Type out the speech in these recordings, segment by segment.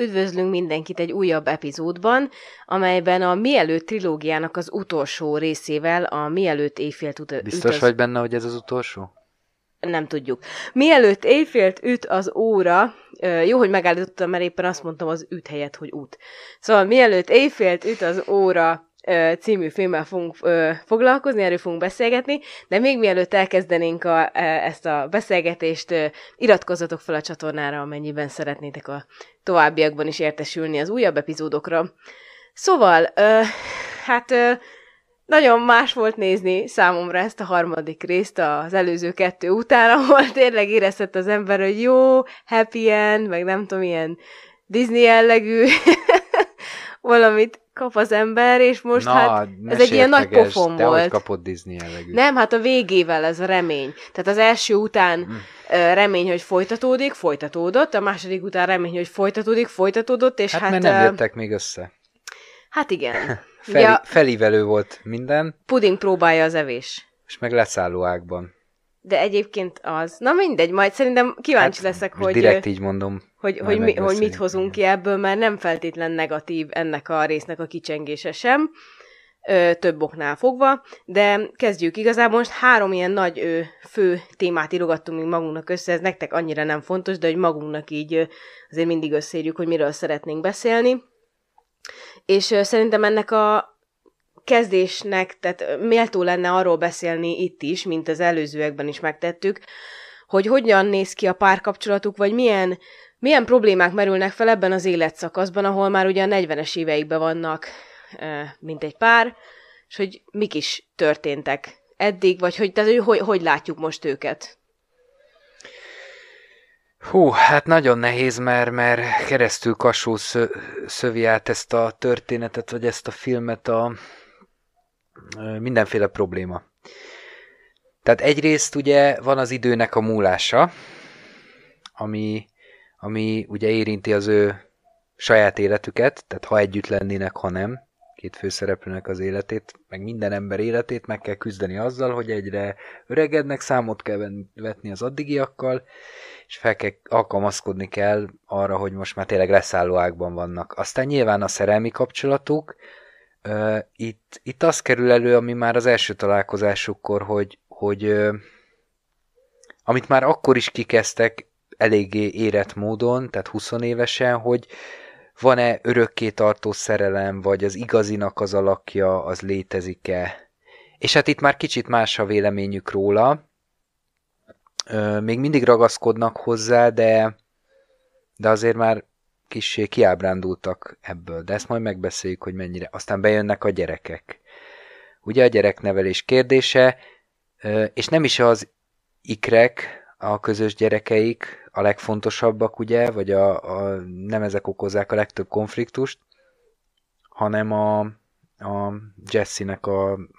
Üdvözlünk mindenkit egy újabb epizódban, amelyben a Mielőtt trilógiának az utolsó részével, a Mielőtt éjfélt üt az óra. Biztos vagy benne, hogy ez az utolsó? Nem tudjuk. Mielőtt éjfélt üt az óra, jó, hogy megállítottam, mert éppen azt mondtam az üt helyett, hogy út. Szóval Mielőtt éjfélt üt az óra című filmmel fogunk foglalkozni, erről fogunk beszélgetni, de még mielőtt elkezdenénk ezt a beszélgetést, iratkozzatok fel a csatornára, amennyiben szeretnétek a továbbiakban is értesülni az újabb epizódokra. Szóval, nagyon más volt nézni számomra ezt a harmadik részt az előző kettő után, ahol tényleg éreztett az ember, hogy jó, happy end, meg nem tudom, ilyen Disney jellegű valamit kap az ember, és most ez egy ilyen nagy pofon volt. Hogy kapott Disney jellegű. Nem, hát a végével ez a remény. Tehát az első után remény, hogy folytatódik, folytatódott, a második után remény, hogy folytatódik, folytatódott, és hát... mert nem jöttek még össze. Hát igen. Felívelő volt minden. Puding próbálja az evés. És meg leszálló ágban. De egyébként az. Na mindegy, majd szerintem kíváncsi leszek, hogy... direkt így mondom. Hogy mit hozunk ki ebből, mert nem feltétlen negatív ennek a résznek a kicsengése sem, több oknál fogva, de kezdjük igazából. Most 3 ilyen nagy fő témát írogattunk még magunknak össze, ez nektek annyira nem fontos, de hogy magunknak így azért mindig összeírjuk, hogy miről szeretnénk beszélni. És szerintem ennek a kezdésnek, tehát méltó lenne arról beszélni itt is, mint az előzőekben is megtettük, hogy hogyan néz ki a párkapcsolatuk, vagy milyen problémák merülnek fel ebben az életszakaszban, ahol már ugye a 40-es éveikben vannak, mint egy pár, és hogy mik is történtek eddig, vagy hogy látjuk most őket. Hú, hát nagyon nehéz, mert keresztül kasul szövi át ezt a történetet, vagy ezt a filmet a mindenféle probléma. Tehát egyrészt ugye van az időnek a múlása, ami ugye érinti az ő saját életüket, tehát ha együtt lennének, ha nem, két főszereplőnek az életét, meg minden ember életét meg kell küzdeni azzal, hogy egyre öregednek, számot kell vetni az addigiakkal, és alkalmazkodni kell arra, hogy most már tényleg leszálló ágban vannak. Aztán nyilván a szerelmi kapcsolatuk, itt az kerül elő, ami már az első találkozásukkor, hogy amit már akkor is kikezdtek eléggé érett módon, tehát 20 évesen, hogy van-e örökké tartó szerelem, vagy az igazinak az alakja, az létezik-e. És hát itt már kicsit más a véleményük róla. Még mindig ragaszkodnak hozzá, de azért már kissé kiábrándultak ebből. De ezt majd megbeszéljük, hogy mennyire. Aztán bejönnek a gyerekek. Ugye a gyereknevelés kérdése, és nem is az ikrek, a közös gyerekeik a legfontosabbak, ugye, vagy nem ezek okozzák a legtöbb konfliktust, hanem a Jesse-nek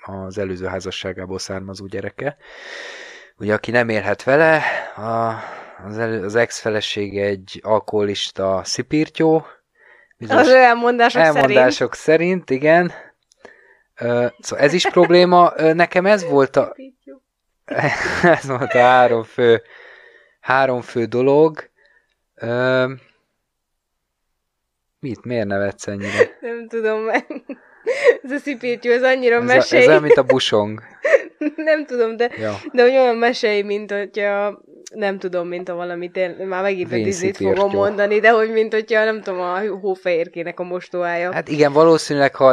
az előző házasságából származó gyereke. Ugye, aki nem élhet vele, az ex-felesége egy alkoholista szipírtyó. Az elmondások szerint, igen. Szóval ez is probléma. Nekem ez volt a... ez volt a három fő dolog. Miért nevetsz ennyire? Nem tudom meg. Ez a szipírtyú, ez annyira mesei. Ez olyan, mint a busong. Nem tudom, de olyan mesei, mint hogyha nem tudom, mint a valamit, én már megint a Disney-t fogom mondani, de hogy mint hogyha, nem tudom, a hófehérkének a mostóája. Hát igen, valószínűleg, ha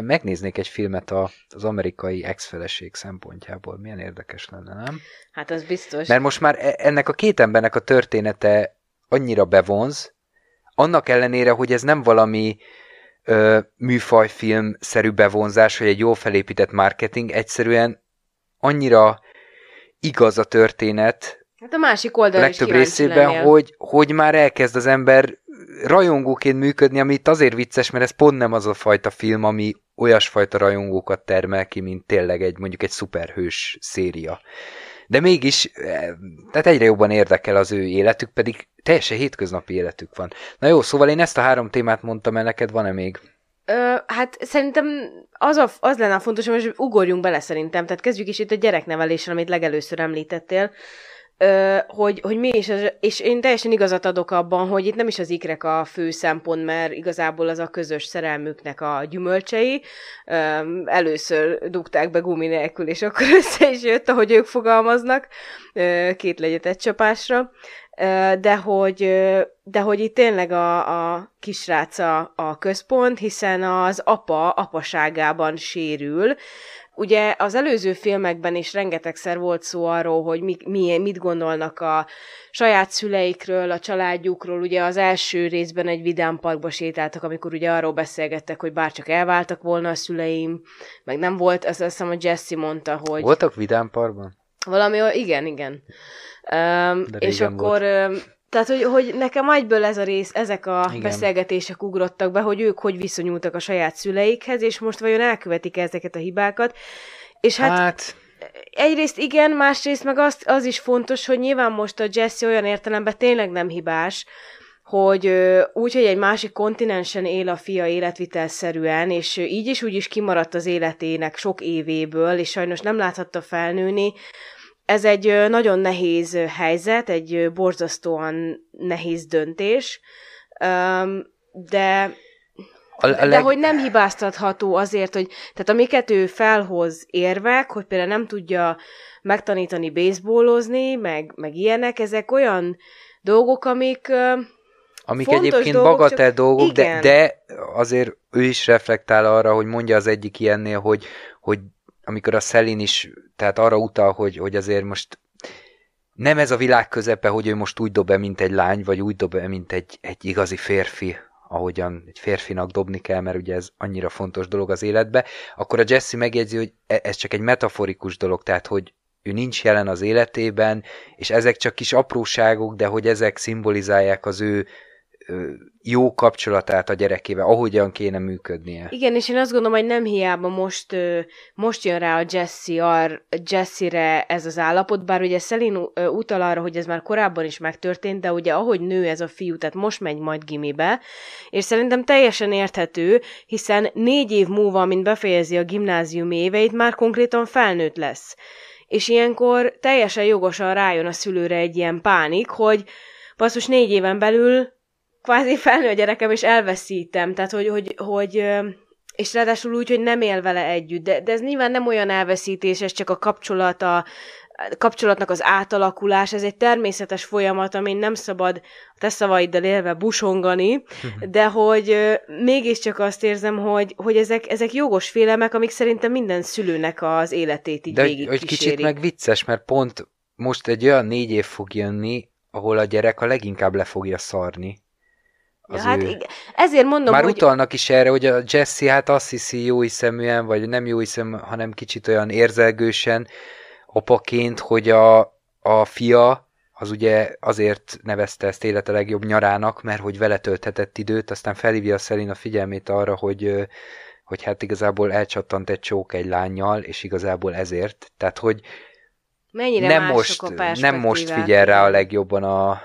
megnéznék egy filmet az amerikai ex-feleség szempontjából, milyen érdekes lenne, nem? Hát az biztos. Mert most már ennek a két embernek a története annyira bevonz, annak ellenére, hogy ez nem valami műfajfilmszerű bevonzás, hogy egy jól felépített marketing, egyszerűen annyira igaz a történet. Hát a másik oldalon is kíváncsi részében, hogy már elkezd az ember rajongóként működni, ami itt azért vicces, mert ez pont nem az a fajta film, ami olyasfajta rajongókat termel ki, mint tényleg mondjuk egy szuperhős széria. De mégis, tehát egyre jobban érdekel az ő életük, pedig teljesen hétköznapi életük van. Na jó, szóval én ezt a 3 témát mondtam el, neked van-e még? Hát szerintem az lenne fontos, hogy ugorjunk bele szerintem, tehát kezdjük is itt a gyereknevelésre, amit legelőször említettél. hogy mi is, és én teljesen igazat adok abban, hogy itt nem is az ikrek a fő szempont, mert igazából az a közös szerelmüknek a gyümölcsei. Először dugták be gumi nélkül, és akkor össze is jött, ahogy ők fogalmaznak, két legyet egy csapásra. De hogy itt tényleg a kisrác a központ, hiszen az apa apaságában sérül. Ugye az előző filmekben is rengetegszer volt szó arról, hogy mit gondolnak a saját szüleikről, a családjukról. Ugye az első részben egy vidám parkba sétáltak, amikor ugye arról beszélgettek, hogy bárcsak elváltak volna a szüleim, meg nem volt, azt hiszem, hogy Jesse mondta, hogy... Voltak vidám parkban? Valami, igen. És akkor... Tehát, hogy nekem egyből ez a rész, ezek a igen. beszélgetések ugrottak be, hogy ők hogy viszonyultak a saját szüleikhez, és most vajon elkövetik ezeket a hibákat. És hát... egyrészt igen, másrészt meg az is fontos, hogy nyilván most a Jesse olyan értelemben tényleg nem hibás, hogy úgy, hogy egy másik kontinensen él a fia életvitelszerűen, és így is úgy is kimaradt az életének sok évéből, és sajnos nem láthatta felnőni. Ez egy nagyon nehéz helyzet, egy borzasztóan nehéz döntés, de hogy nem hibáztatható azért, hogy tehát amiket ő felhoz érvek, hogy például nem tudja megtanítani baseballozni, meg ilyenek, ezek olyan dolgok, amik egyébként dolgok, bagatel dolgok, de azért ő is reflektál arra, hogy mondja az egyik ilyennél, hogy amikor a Szelin is, tehát arra utal, hogy azért most nem ez a világ közepe, hogy ő most úgy dob-e, mint egy lány, vagy úgy dob-e, mint egy igazi férfi, ahogyan egy férfinak dobni kell, mert ugye ez annyira fontos dolog az életbe, akkor a Jesse megjegyzi, hogy ez csak egy metaforikus dolog, tehát hogy ő nincs jelen az életében, és ezek csak kis apróságok, de hogy ezek szimbolizálják az ő jó kapcsolatát a gyerekével, ahogyan kéne működnie. Igen, és én azt gondolom, hogy nem hiába most jön rá a Jesse-re ez az állapot, bár ugye Szelin utal arra, hogy ez már korábban is megtörtént, de ugye ahogy nő ez a fiú, tehát most megy majd gimibe, és szerintem teljesen érthető, hiszen 4 év múlva, amint befejezi a gimnázium éveit, már konkrétan felnőtt lesz. És ilyenkor teljesen jogosan rájön a szülőre egy ilyen pánik, hogy basszus 4 éven belül kvázi felnő a gyerekem, és elveszítem, tehát hogy és ráadásul úgy, hogy nem él vele együtt, de ez nyilván nem olyan elveszítés, ez csak a kapcsolatnak az átalakulás, ez egy természetes folyamat, amin nem szabad a te szavaiddal élve busongani, de hogy mégiscsak azt érzem, hogy ezek jogos félelmek, amik szerintem minden szülőnek az életét így végig kísérik. De kicsit meg vicces, mert pont most egy olyan 4 év fog jönni, ahol a gyerek a leginkább le fogja szarni. Ja, hát igen. Ezért mondom, már utalnak is erre, hogy a Jesse hát azt hiszi jó hiszeműen, vagy nem jó hiszeműen, hanem kicsit olyan érzelgősen apaként, hogy a fia az ugye azért nevezte ezt élete legjobb nyarának, mert hogy vele tölthetett időt, aztán felhívja Szelin a figyelmét arra, hogy hát igazából elcsattant egy csók egy lánnyal, és igazából ezért. Tehát, hogy nem most figyel rá a legjobban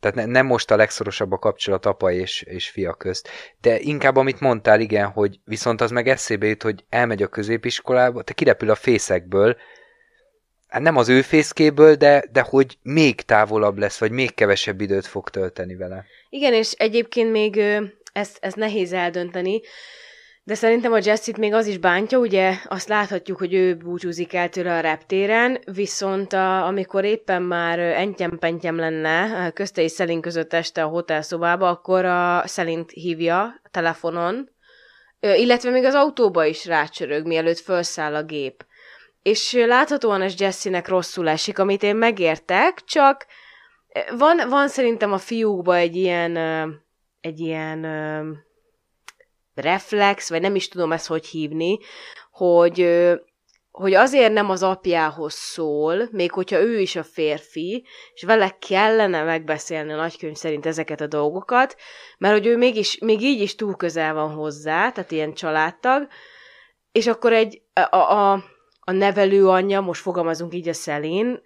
tehát nem most a legszorosabb a kapcsolat apa és fia közt. De inkább, amit mondtál, igen, hogy viszont az meg eszébe jut, hogy elmegy a középiskolába, te kirepül a fészekből, hát nem az ő fészkéből, de hogy még távolabb lesz, vagy még kevesebb időt fog tölteni vele. Igen, és egyébként még ezt nehéz eldönteni, de szerintem a Jesse-t még az is bántja, ugye azt láthatjuk, hogy ő búcsúzik el tőle a reptéren, viszont amikor éppen már entyem-pentyem lenne közte és Szelin között este a hotelszobába, akkor a Szelint hívja telefonon, illetve még az autóba is rácsörög, mielőtt felszáll a gép. És láthatóan ez Jesse-nek rosszul esik, amit én megértek, csak van szerintem a fiúkban egy ilyen reflex, vagy nem is tudom ezt hogy hívni, hogy azért nem az apjához szól, még hogyha ő is a férfi, és vele kellene megbeszélni a nagykönyv szerint ezeket a dolgokat, mert hogy ő még így is túl közel van hozzá, tehát ilyen családtag, és akkor a nevelőanyja, most fogalmazunk így a Szelin,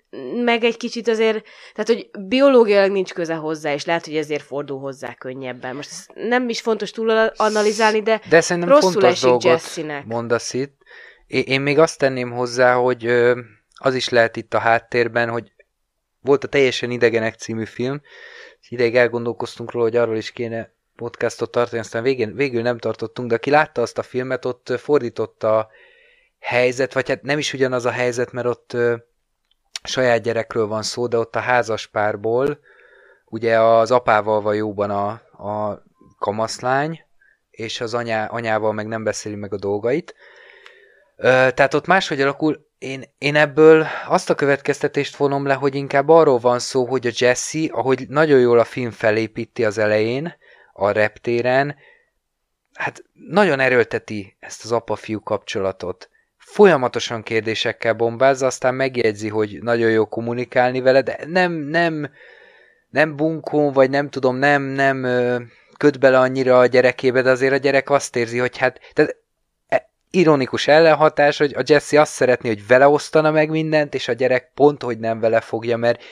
meg egy kicsit azért, tehát hogy biológiailag nincs köze hozzá, és lehet, hogy ezért fordul hozzá könnyebben. Most nem is fontos túlanalizálni, de rosszul esik Jesse-nek. Mondasz itt. Én még azt tenném hozzá, hogy az is lehet itt a háttérben, hogy Volt a Teljesen idegenek című film, ideig elgondolkoztunk róla, hogy arról is kéne podcastot tartani, aztán végül nem tartottunk, de aki látta azt a filmet, ott fordított a helyzet, vagy hát nem is ugyanaz a helyzet, mert ott saját gyerekről van szó, de ott a házaspárból, ugye az apával van jóban a kamaszlány, és az anyával meg nem beszéli meg a dolgait. Tehát ott máshogy alakul. Én ebből azt a következtetést vonom le, hogy inkább arról van szó, hogy a Jesse, ahogy nagyon jól a film felépíti az elején, a reptéren, hát nagyon erőlteti ezt az apa-fiú kapcsolatot. Folyamatosan kérdésekkel bombázza, aztán megjegyzi, hogy nagyon jó kommunikálni vele, de nem bunkón, vagy nem tudom, nem köt bele annyira a gyerekébe, de azért a gyerek azt érzi, hogy hát... Tehát ironikus ellenhatás, hogy a Jesse azt szeretné, hogy vele osztana meg mindent, és a gyerek pont, hogy nem vele fogja, mert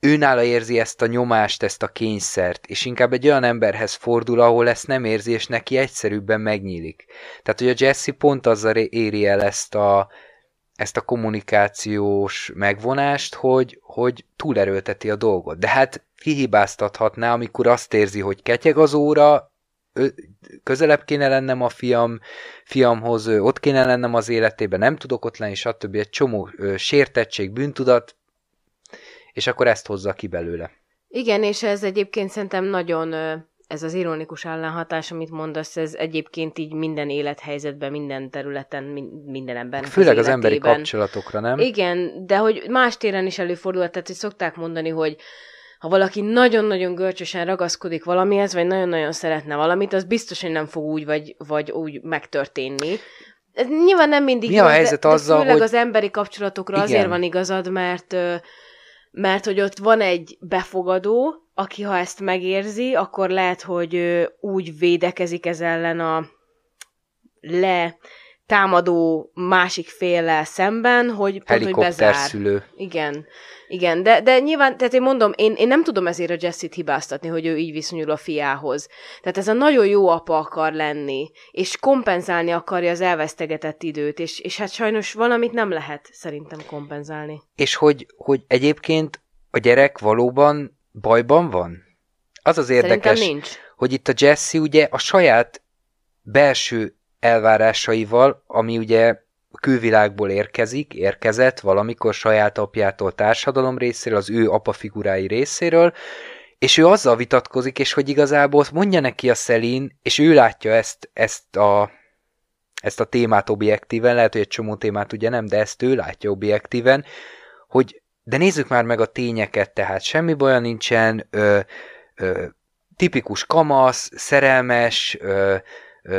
őnála érzi ezt a nyomást, ezt a kényszert, és inkább egy olyan emberhez fordul, ahol ezt nem érzi, és neki egyszerűbben megnyílik. Tehát, hogy a Jesse pont azzal éri el ezt a kommunikációs megvonást, hogy túlerőlteti a dolgot. De hát kihibáztathatná, amikor azt érzi, hogy ketyeg az óra, közelebb kéne lennem a fiamhoz, ott kéne lennem az életében, nem tudok ott lenni, stb. Egy csomó sértettség, bűntudat, és akkor ezt hozza ki belőle. Igen, és ez egyébként szerintem nagyon, ez az ironikus ellenhatás, amit mondasz, ez egyébként így minden élethelyzetben, minden területen, minden embernek az főleg életében. Az emberi kapcsolatokra, nem? Igen, de hogy más téren is előfordul, tehát hogy szokták mondani, hogy ha valaki nagyon-nagyon görcsösen ragaszkodik valamihez, vagy nagyon-nagyon szeretne valamit, az biztos, hogy nem fog úgy vagy úgy megtörténni. Ez nyilván nem mindig mi igaz, a helyzet azzal, főleg hogy... az emberi kapcsolatokra igen. Azért van igazad, mert hogy ott van egy befogadó, aki ha ezt megérzi, akkor lehet, hogy úgy védekezik ez ellen a támadó másik féllel szemben, hogy helikopterszülő. Igen, de nyilván, tehát én mondom, én nem tudom ezért a Jesse-t hibáztatni, hogy ő így viszonyul a fiához. Tehát ez a nagyon jó apa akar lenni, és kompenzálni akarja az elvesztegetett időt, és hát sajnos valamit nem lehet szerintem kompenzálni. És hogy egyébként a gyerek valóban bajban van? Az az érdekes, hogy itt a Jesse ugye a saját belső elvárásaival, ami ugye külvilágból érkezett valamikor saját apjától, társadalom részéről, az ő apa figurái részéről, és ő azzal vitatkozik, és hogy igazából mondja neki a Celine, és ő látja ezt a témát objektíven, lehet, hogy egy csomó témát ugye nem, de ezt ő látja objektíven, hogy de nézzük már meg a tényeket, tehát semmi baja nincsen, tipikus kamasz, szerelmes,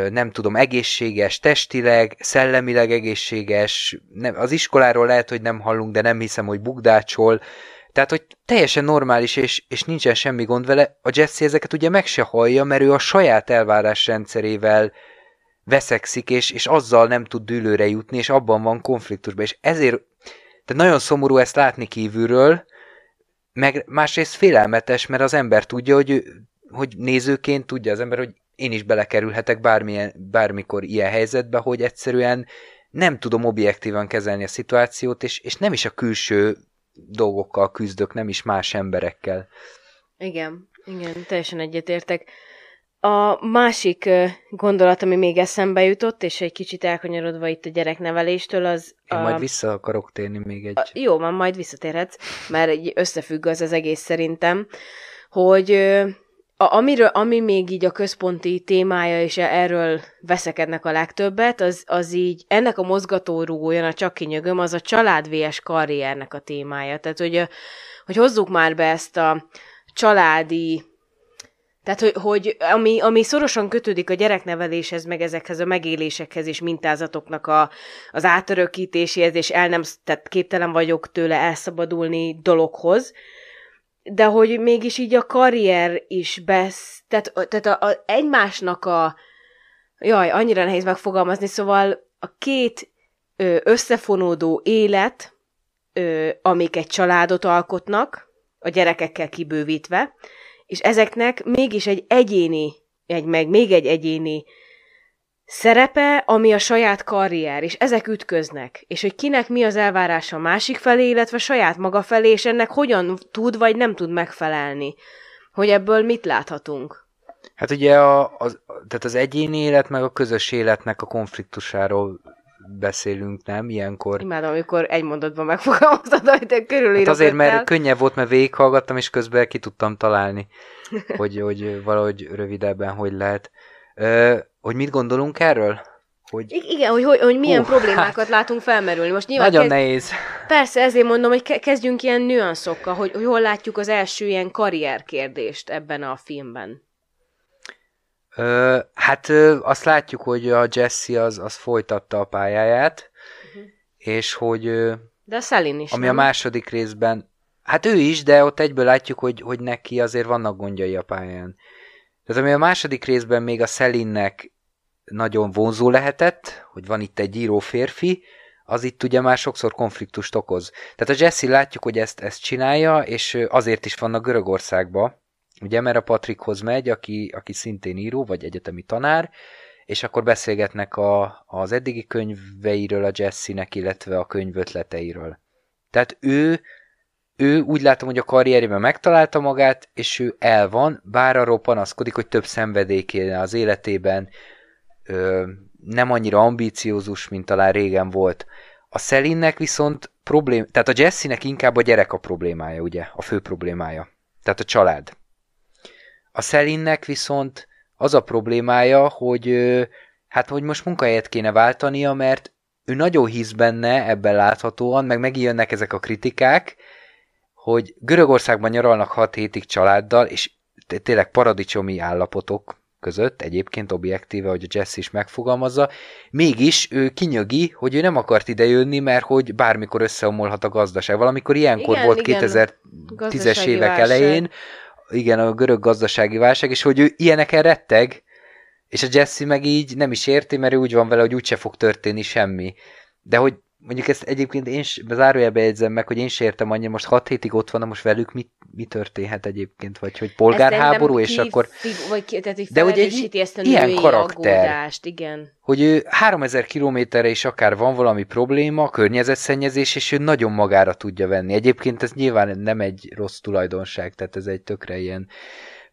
nem tudom, egészséges, testileg, szellemileg egészséges, nem, az iskoláról lehet, hogy nem hallunk, de nem hiszem, hogy bukdácsol, tehát, hogy teljesen normális, és nincsen semmi gond vele, a Jesse ezeket ugye meg se hallja, mert ő a saját elvárásrendszerével veszekszik, és azzal nem tud dűlőre jutni, és abban van konfliktusban, és ezért tehát nagyon szomorú ezt látni kívülről, meg másrészt félelmetes, mert az ember tudja, hogy nézőként tudja az ember, hogy én is belekerülhetek bármikor ilyen helyzetbe, hogy egyszerűen nem tudom objektívan kezelni a szituációt, és nem is a külső dolgokkal küzdök, nem is más emberekkel. Igen, teljesen egyetértek. A másik gondolat, ami még eszembe jutott, és egy kicsit elkanyarodva itt a gyerekneveléstől, az... Én majd vissza akarok térni még egy... Jó, van, majd visszatérhetsz, mert így összefügg az egész szerintem, hogy... Ami még így a központi témája, és erről veszekednek a legtöbbet, az így ennek a mozgatórugója, a Csak kinyögöm, az a család vs. karriernek a témája. Tehát, hogy hozzuk már be ezt a családi... Tehát, hogy ami szorosan kötődik a gyerekneveléshez, meg ezekhez a megélésekhez és mintázatoknak az átörökítéséhez, és tehát képtelen vagyok tőle elszabadulni dologhoz, de hogy mégis így a karrier is besz... Tehát egymásnak a... Jaj, annyira nehéz megfogalmazni, szóval a két összefonódó élet, amik egy családot alkotnak, a gyerekekkel kibővítve, és ezeknek mégis egy egyéni, meg még egy egyéni szerepe, ami a saját karrier, és ezek ütköznek, és hogy kinek mi az elvárása másik felé, illetve saját maga felé, és ennek hogyan tud vagy nem tud megfelelni, hogy ebből mit láthatunk. Hát ugye tehát az egyéni élet meg a közös életnek a konfliktusáról beszélünk, nem? Ilyenkor... Imádom, amikor egy mondatban megfogalmaztad, amit én körülírok. Hát azért, mert könnyebb volt, mert végighallgattam, és közben ki tudtam találni, hogy valahogy rövidebben hogy lehet. Hogy mit gondolunk erről? Hogy... Igen, hogy milyen problémákat látunk felmerülni. Most nyilván nagyon nehéz. Persze, ezért mondom, hogy kezdjünk ilyen nüanszokkal, hogy hol látjuk az első ilyen karrierkérdést ebben a filmben. Azt látjuk, hogy a Jesse az folytatta a pályáját, és hogy... De a Szelin is. Ami nem? A második részben... Hát ő is, de ott egyből látjuk, hogy neki azért vannak gondjai a pályán. Tehát ami a második részben még a Szelinnek nagyon vonzó lehetett, hogy van itt egy író férfi, az itt ugye már sokszor konfliktust okoz. Tehát a Jesse látjuk, hogy ezt csinálja, és azért is vannak Görögországba, ugye, mert a Patrickhoz megy, aki szintén író, vagy egyetemi tanár, és akkor beszélgetnek az eddigi könyveiről a Jesse-nek, illetve a könyv ötleteiről. Tehát ő úgy látom, hogy a karrierjében megtalálta magát, és ő el van, bár arról panaszkodik, hogy több szenvedély kéne az életében, nem annyira ambíciózus, mint talán régen volt. A Szelinnek viszont tehát a Jesse-nek inkább a gyerek a problémája, ugye, a fő problémája. Tehát a család. A Szelinnek viszont az a problémája, hogy most munkahelyet kéne váltania, mert ő nagyon hisz benne, ebben láthatóan, meg megint jönnek ezek a kritikák, hogy Görögországban nyaralnak 6 hétig családdal, és tényleg paradicsomi állapotok között, egyébként objektíve, hogy a Jesse is megfogalmazza, mégis ő kinyögi, hogy ő nem akart idejönni, mert hogy bármikor összeomolhat a gazdaság. Valamikor ilyenkor volt 2010-es évek elején, igen, a görög gazdasági válság, és hogy ő ilyeneken retteg, és a Jesse meg így nem is érti, mert ő úgy van vele, hogy úgyse fog történni semmi. De hogy mondjuk ezt egyébként én zárójelben jegyzem meg, hogy én sem értem annyira, most 6 hétig ott van, most velük mi történhet egyébként, vagy hogy polgárháború, és akkor... De ugye egy ilyen karakter, aggódást, igen. Hogy ő 3000 kilométerre is akár van valami probléma, környezetszennyezés, és ő nagyon magára tudja venni. Egyébként ez nyilván nem egy rossz tulajdonság, tehát ez egy tökre ilyen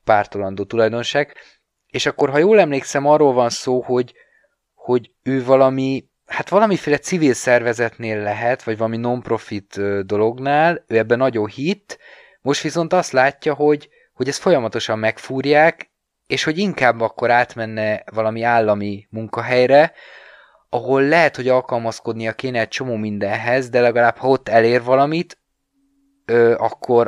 pártolandó tulajdonság. És akkor, ha jól emlékszem, arról van szó, hogy ő valami... Hát valamiféle civil szervezetnél lehet, vagy valami non-profit dolognál, ő ebben nagyon hitt, most viszont azt látja, hogy ezt folyamatosan megfúrják, és hogy inkább akkor átmenne valami állami munkahelyre, ahol lehet, hogy alkalmazkodnia kéne egy csomó mindenhez, de legalább ha ott elér valamit,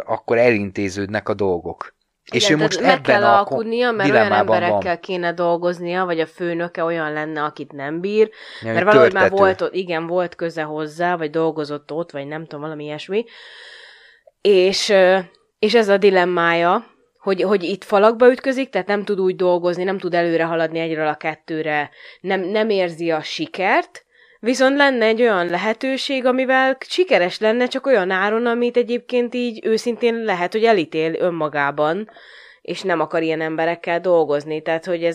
akkor elintéződnek a dolgok. És igen, ő most ebben kell alkudnia, mert olyan emberekkel kéne dolgoznia, vagy a főnöke olyan lenne, akit nem bír, mert valahogy már volt köze hozzá, vagy dolgozott ott, vagy nem tudom, valami ilyesmi. És ez a dilemmája, hogy itt falakba ütközik, tehát nem tud úgy dolgozni, nem tud előre haladni egyről a kettőre, nem érzi a sikert, viszont lenne egy olyan lehetőség, amivel sikeres lenne, csak olyan áron, amit egyébként így őszintén lehet, hogy elítél önmagában, és nem akar ilyen emberekkel dolgozni. Tehát, hogy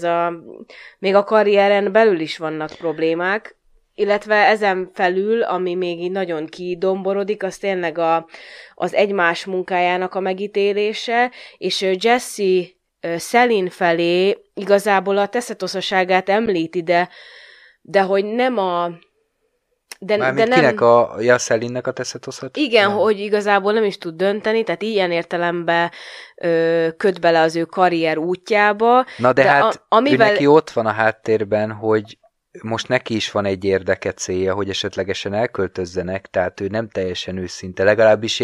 még a karrieren belül is vannak problémák, illetve ezen felül, ami még így nagyon kidomborodik, az tényleg az egymás munkájának a megítélése, és Jesse Szelin felé igazából a teszetoszaságát említi, de hogy nem a... De nem... kinek a Szelinnek a teszetoszat? Igen, nem. Hogy igazából nem is tud dönteni, tehát ilyen értelemben köt bele az ő karrier útjába. Na de hát, amivel... neki ott van a háttérben, hogy most neki is van egy érdeke célja, hogy esetlegesen elköltözzenek, tehát ő nem teljesen őszinte. Legalábbis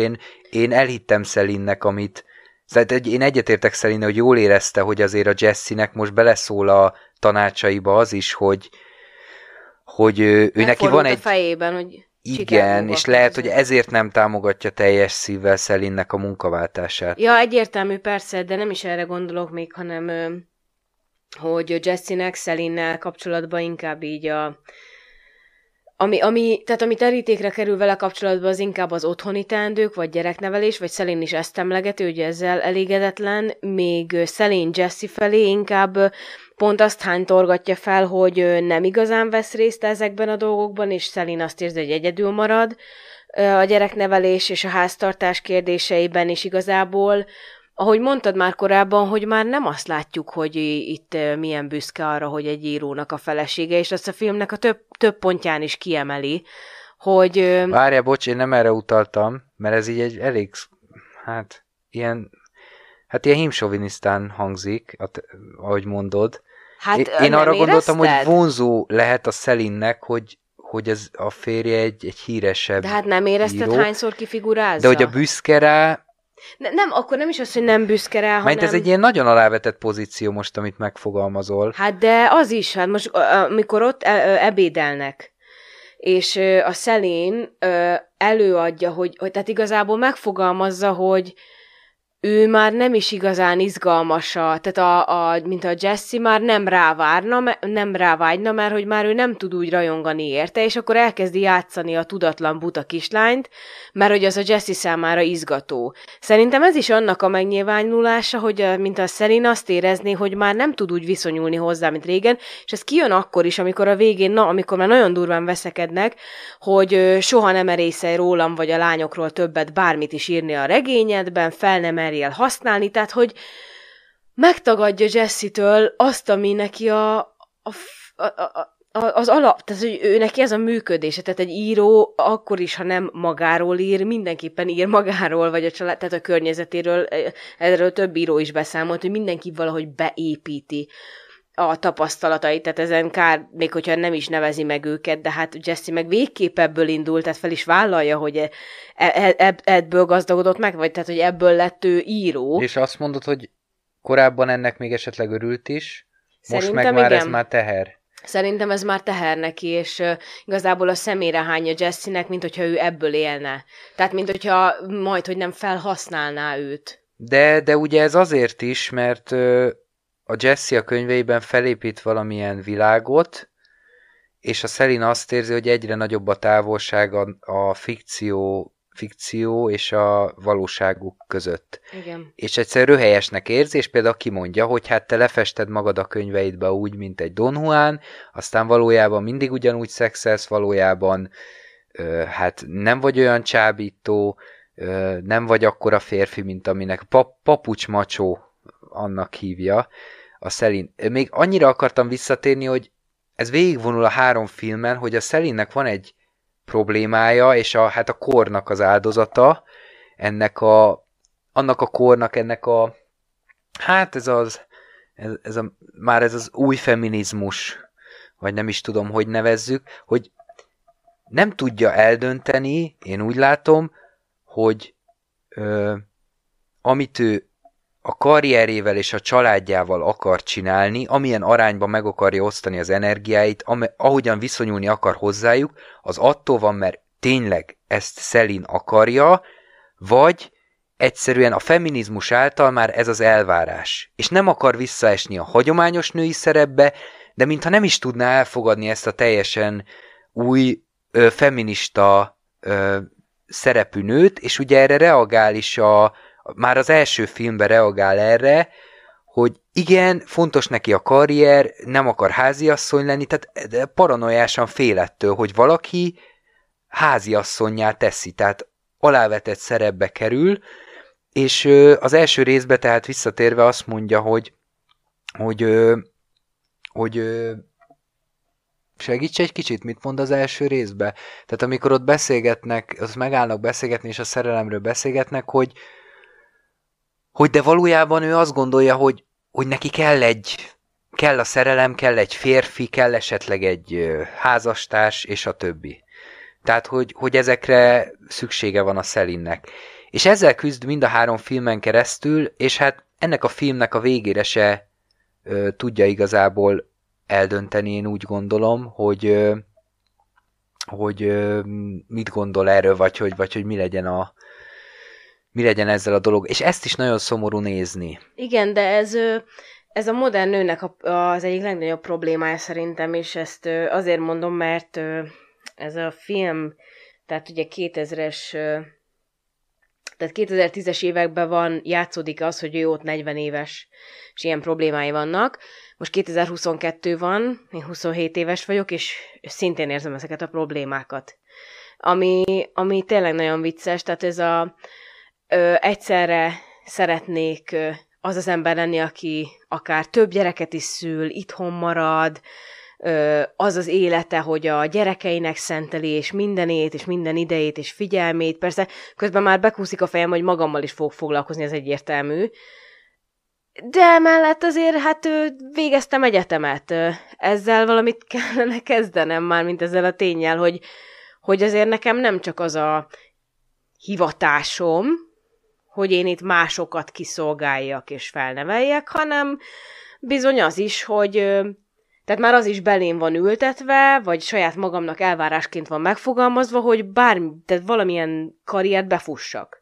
én elhittem Szelinnek, amit... Tehát én egyetértek Szelinnek, hogy jól érezte, hogy azért a Jesse-nek most beleszól a tanácsaiba az is, hogy ő neki van egy... fejében, hogy igen, és lehet, hogy ezért nem támogatja teljes szívvel Szelinnek a munkaváltását. Ja, egyértelmű, persze, de nem is erre gondolok még, hanem hogy Jesse-nek Szelinnel kapcsolatban inkább így tehát ami terítékre kerül vele kapcsolatban, az inkább az otthoni teendők, vagy gyereknevelés, vagy Szelin is ezt emlegeti, ugye ezzel elégedetlen, még Szelin Jesse felé inkább pont azt hánytorgatja fel, hogy nem igazán vesz részt ezekben a dolgokban, és Celine azt érzi, hogy egyedül marad. A gyereknevelés és a háztartás kérdéseiben is igazából, ahogy mondtad már korábban, hogy már nem azt látjuk, hogy itt milyen büszke arra, hogy egy írónak a felesége, és azt a filmnek a több pontján is kiemeli, hogy... Várjál, bocs, én nem erre utaltam, mert ez így egy elég, ilyen himsovinisztán hangzik, ahogy mondod. Hát, én arra gondoltam, hogy vonzó lehet a Celine-nek, hogy ez a férje egy híresebb író. De hát nem érezted, író, hányszor kifigurázza? De hogy a büszke rá... Nem, akkor nem is az, hogy nem büszke rá, hanem... Mert ez egy ilyen nagyon alávetett pozíció most, amit megfogalmazol. Hát de az is, hát most, amikor ott ebédelnek, és a Celine előadja, hogy tehát igazából megfogalmazza, hogy ő már nem is igazán izgalmasa, tehát mint a Jessie már nem rávágyna, mert hogy már ő nem tud úgy rajongani érte, és akkor elkezdi játszani a tudatlan buta kislányt, mert hogy az a Jessie számára izgató. Szerintem ez is annak a megnyilvánulása, hogy mint a Celine azt érezné, hogy már nem tud úgy viszonyulni hozzá, mint régen, és ez kijön akkor is, amikor a végén, amikor már nagyon durván veszekednek, hogy soha nem erészel rólam vagy a lányokról többet bármit is írni a regényedben, fel nem merjél használni, tehát hogy megtagadja Jessie-től azt, ami neki az alap, tehát hogy ő neki ez a működése, tehát egy író akkor is, ha nem magáról ír, mindenképpen ír magáról, vagy a család, tehát a környezetéről, erről több író is beszámolt, hogy mindenki valahogy beépíti a tapasztalatait, tehát ezen kár, még hogyha nem is nevezi meg őket, de hát Jessie meg végképp ebből indult, tehát fel is vállalja, hogy ebből gazdagodott meg, vagy tehát, hogy ebből lett ő író. És azt mondod, hogy korábban ennek még esetleg örült is, szerintem most meg már igen. Ez már teher. Szerintem ez már teher neki, és igazából a szemére hányja Jessie-nek, mint hogyha ő ebből élne. Tehát, mint hogyha majd, hogy nem felhasználná őt. De ugye ez azért is, mert... a Jessie a könyveiben felépít valamilyen világot, és a Celine azt érzi, hogy egyre nagyobb a távolság a fikció és a valóságuk között. Igen. És egyszer röhelyesnek érzi, és például kimondja, hogy hát te lefested magad a könyveidbe úgy, mint egy Don Juan, aztán valójában mindig ugyanúgy szexelsz, valójában nem vagy olyan csábító, nem vagy akkora férfi, mint aminek papucsmacsó annak hívja a Celine. Még annyira akartam visszatérni, hogy ez végigvonul a három filmen, hogy a Celine-nek van egy problémája, és a kornak az áldozata, ez az új feminizmus, vagy nem is tudom, hogy nevezzük, hogy nem tudja eldönteni, én úgy látom, hogy amit ő a karrierével és a családjával akar csinálni, amilyen arányban meg akarja osztani az energiáit, ahogyan viszonyulni akar hozzájuk, az attól van, mert tényleg ezt Celine akarja, vagy egyszerűen a feminizmus által már ez az elvárás. És nem akar visszaesni a hagyományos női szerepbe, de mintha nem is tudná elfogadni ezt a teljesen új feminista szerepű nőt, és ugye erre reagál is már az első filmben reagál erre, hogy igen, fontos neki a karrier, nem akar háziasszony lenni, tehát paranoiásan fél ettől, hogy valaki háziasszonnyá teszi, tehát alávetett szerepbe kerül, és az első részbe tehát visszatérve azt mondja, hogy segíts egy kicsit, mit mond az első részbe? Tehát amikor ott beszélgetnek, az megállnak beszélgetni, és a szerelemről beszélgetnek, hogy de valójában ő azt gondolja, hogy neki kell a szerelem, kell egy férfi, kell esetleg egy házastárs, és a többi. Tehát, hogy ezekre szüksége van a Celine-nek. És ezzel küzd mind a három filmen keresztül, és hát ennek a filmnek a végére se tudja igazából eldönteni, én úgy gondolom, hogy mit gondol erről, vagy hogy mi legyen ezzel a dolog, és ezt is nagyon szomorú nézni. Igen, de ez a modern nőnek az egyik legnagyobb problémája szerintem, és ezt azért mondom, mert ez a film, tehát ugye 2000-es, Tehát 2010-es években játszódik az, hogy ő ott 40 éves, és ilyen problémái vannak. Most 2022 van, én 27 éves vagyok, és szintén érzem ezeket a problémákat. Ami tényleg nagyon vicces, tehát ez egyszerre szeretnék az az ember lenni, aki akár több gyereket is szül, itthon marad, az az élete, hogy a gyerekeinek szenteli, és mindenét, és minden idejét, és figyelmét. Persze közben már bekúszik a fejem, hogy magammal is fogok foglalkozni, ez egyértelmű. De emellett azért, végeztem egyetemet. Ezzel valamit kellene kezdenem már, mint ezzel a ténnyel, hogy azért nekem nem csak az a hivatásom, hogy én itt másokat kiszolgáljak és felneveljek, hanem bizony az is, hogy... Tehát már az is belém van ültetve, vagy saját magamnak elvárásként van megfogalmazva, hogy tehát valamilyen karriert befussak.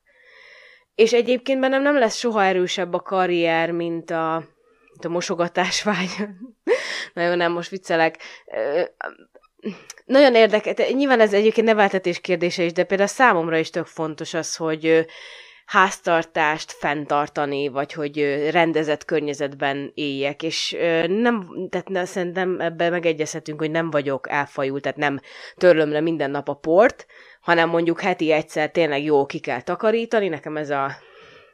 És egyébként bennem nem lesz soha erősebb a karrier, mint a mosogatásvágy. Nagyon nem, most viccelek. Nagyon érdekes, nyilván ez egyébként neveltetés kérdése is, de például számomra is tök fontos az, hogy háztartást fenntartani, vagy hogy rendezett környezetben éljek, és tehát szerintem ebben megegyezhetünk, hogy nem vagyok elfajult, tehát nem törlöm le minden nap a port, hanem mondjuk heti egyszer tényleg jól ki kell takarítani, nekem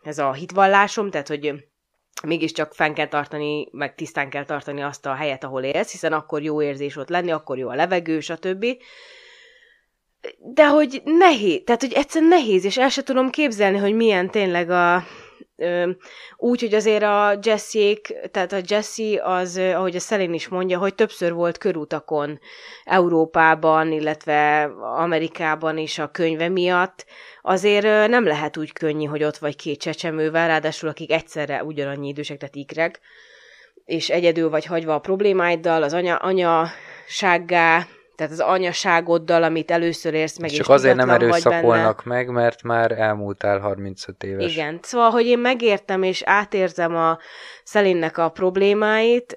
ez a hitvallásom, tehát hogy mégiscsak fenn kell tartani, meg tisztán kell tartani azt a helyet, ahol élsz, hiszen akkor jó érzés ott lenni, akkor jó a levegő, stb., de hogy nehéz, tehát hogy egyszerűen nehéz, és el sem tudom képzelni, hogy milyen tényleg úgy, hogy azért a Jessy-ék, tehát a Jessy az, ahogy a Celine is mondja, hogy többször volt körutakon Európában, illetve Amerikában is a könyve miatt, azért nem lehet úgy könnyű, hogy ott vagy két csecsemővel, ráadásul akik egyszerre ugyanannyi idősek, tehát ikrek, és egyedül vagy hagyva a problémáiddal, az anyasággá, tehát az anyaságoddal, amit először érsz meg, és csak azért nem erőszakolnak meg, mert már elmúltál 35 éves. Igen, szóval, hogy én megértem, és átérzem a Celine-nek a problémáit,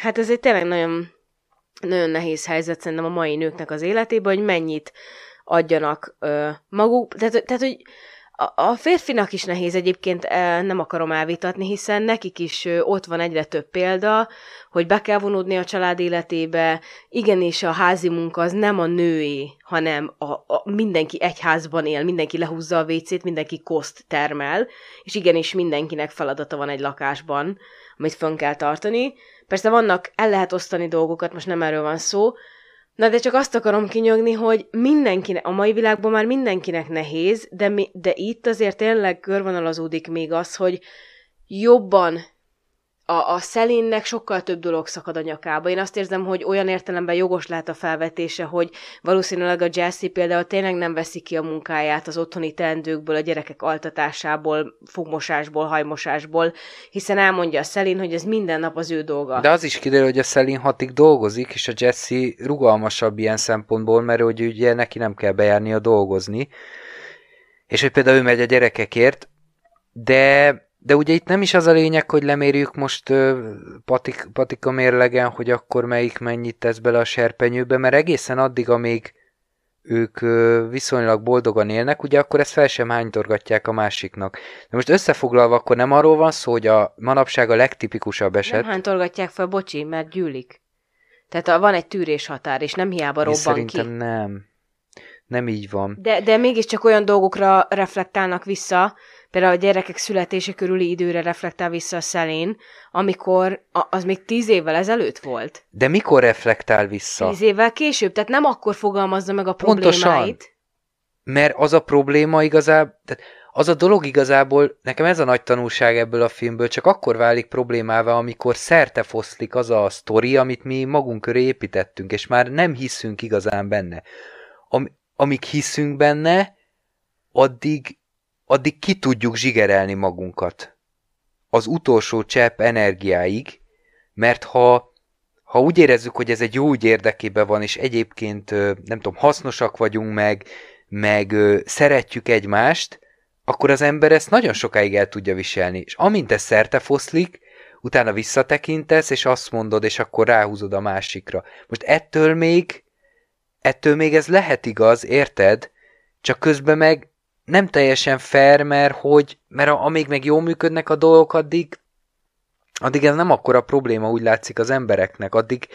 hát ez egy tényleg nagyon, nagyon nehéz helyzet szerintem a mai nőknek az életében, hogy mennyit adjanak maguk, tehát hogy a férfinak is nehéz egyébként, nem akarom elvitatni, hiszen nekik is ott van egyre több példa, hogy be kell vonódni a család életébe, igenis a házi munka az nem a női, hanem mindenki egy házban él, mindenki lehúzza a vécét, mindenki koszt termel, és igenis mindenkinek feladata van egy lakásban, amit fönn kell tartani. Persze el lehet osztani dolgokat, most nem erről van szó, na, de csak azt akarom kinyögni, hogy a mai világban már mindenkinek nehéz, de itt azért tényleg körvonalazódik még az, hogy jobban a Celine-nek sokkal több dolog szakad a nyakába. Én azt érzem, hogy olyan értelemben jogos lehet a felvetése, hogy valószínűleg a Jessy például tényleg nem veszi ki a munkáját az otthoni teendőkből, a gyerekek altatásából, fogmosásból, hajmosásból, hiszen elmondja a Celine, hogy ez minden nap az ő dolga. De az is kiderül, hogy a Celine 6-ig dolgozik, és a Jessy rugalmasabb ilyen szempontból, mert hogy ugye neki nem kell bejárnia dolgozni. És hogy például ő megy a gyerekekért, de ugye itt nem is az a lényeg, hogy lemérjük most patika mérlegen, hogy akkor melyik mennyit tesz bele a serpenyőbe, mert egészen addig, amíg ők viszonylag boldogan élnek, ugye akkor ezt fel sem hánytorgatják a másiknak. De most összefoglalva, akkor nem arról van szó, hogy a manapság a legtipikusabb eset. Nem hánytorgatják fel, bocsi, mert gyűlik. Tehát van egy tűrés határ, és nem hiába robban ki. Szerintem nem. Nem így van. De mégiscsak olyan dolgokra reflektálnak vissza, például a gyerekek születése körüli időre reflektál vissza a Celine, amikor az még 10 évvel ezelőtt volt. De mikor reflektál vissza? 10 évvel később, tehát nem akkor fogalmazza meg a problémáit. Pontosan, mert az a probléma igazából, tehát az a dolog igazából, nekem ez a nagy tanulság ebből a filmből, csak akkor válik problémává, amikor szertefoszlik az a sztori, amit mi magunk köré építettünk, és már nem hiszünk igazán benne. Amíg hiszünk benne, addig ki tudjuk zsigerelni magunkat. Az utolsó csepp energiáig, mert ha úgy érezzük, hogy ez egy jó ügy érdekében van, és egyébként, nem tudom, hasznosak vagyunk meg szeretjük egymást, akkor az ember ezt nagyon sokáig el tudja viselni. És amint ez szertefoszlik, utána visszatekintesz, és azt mondod, és akkor ráhúzod a másikra. Most ettől még ez lehet igaz, érted? Csak közben meg nem teljesen fair, mert amíg meg jól működnek a dolgok, addig ez nem akkora probléma, úgy látszik az embereknek. Addig,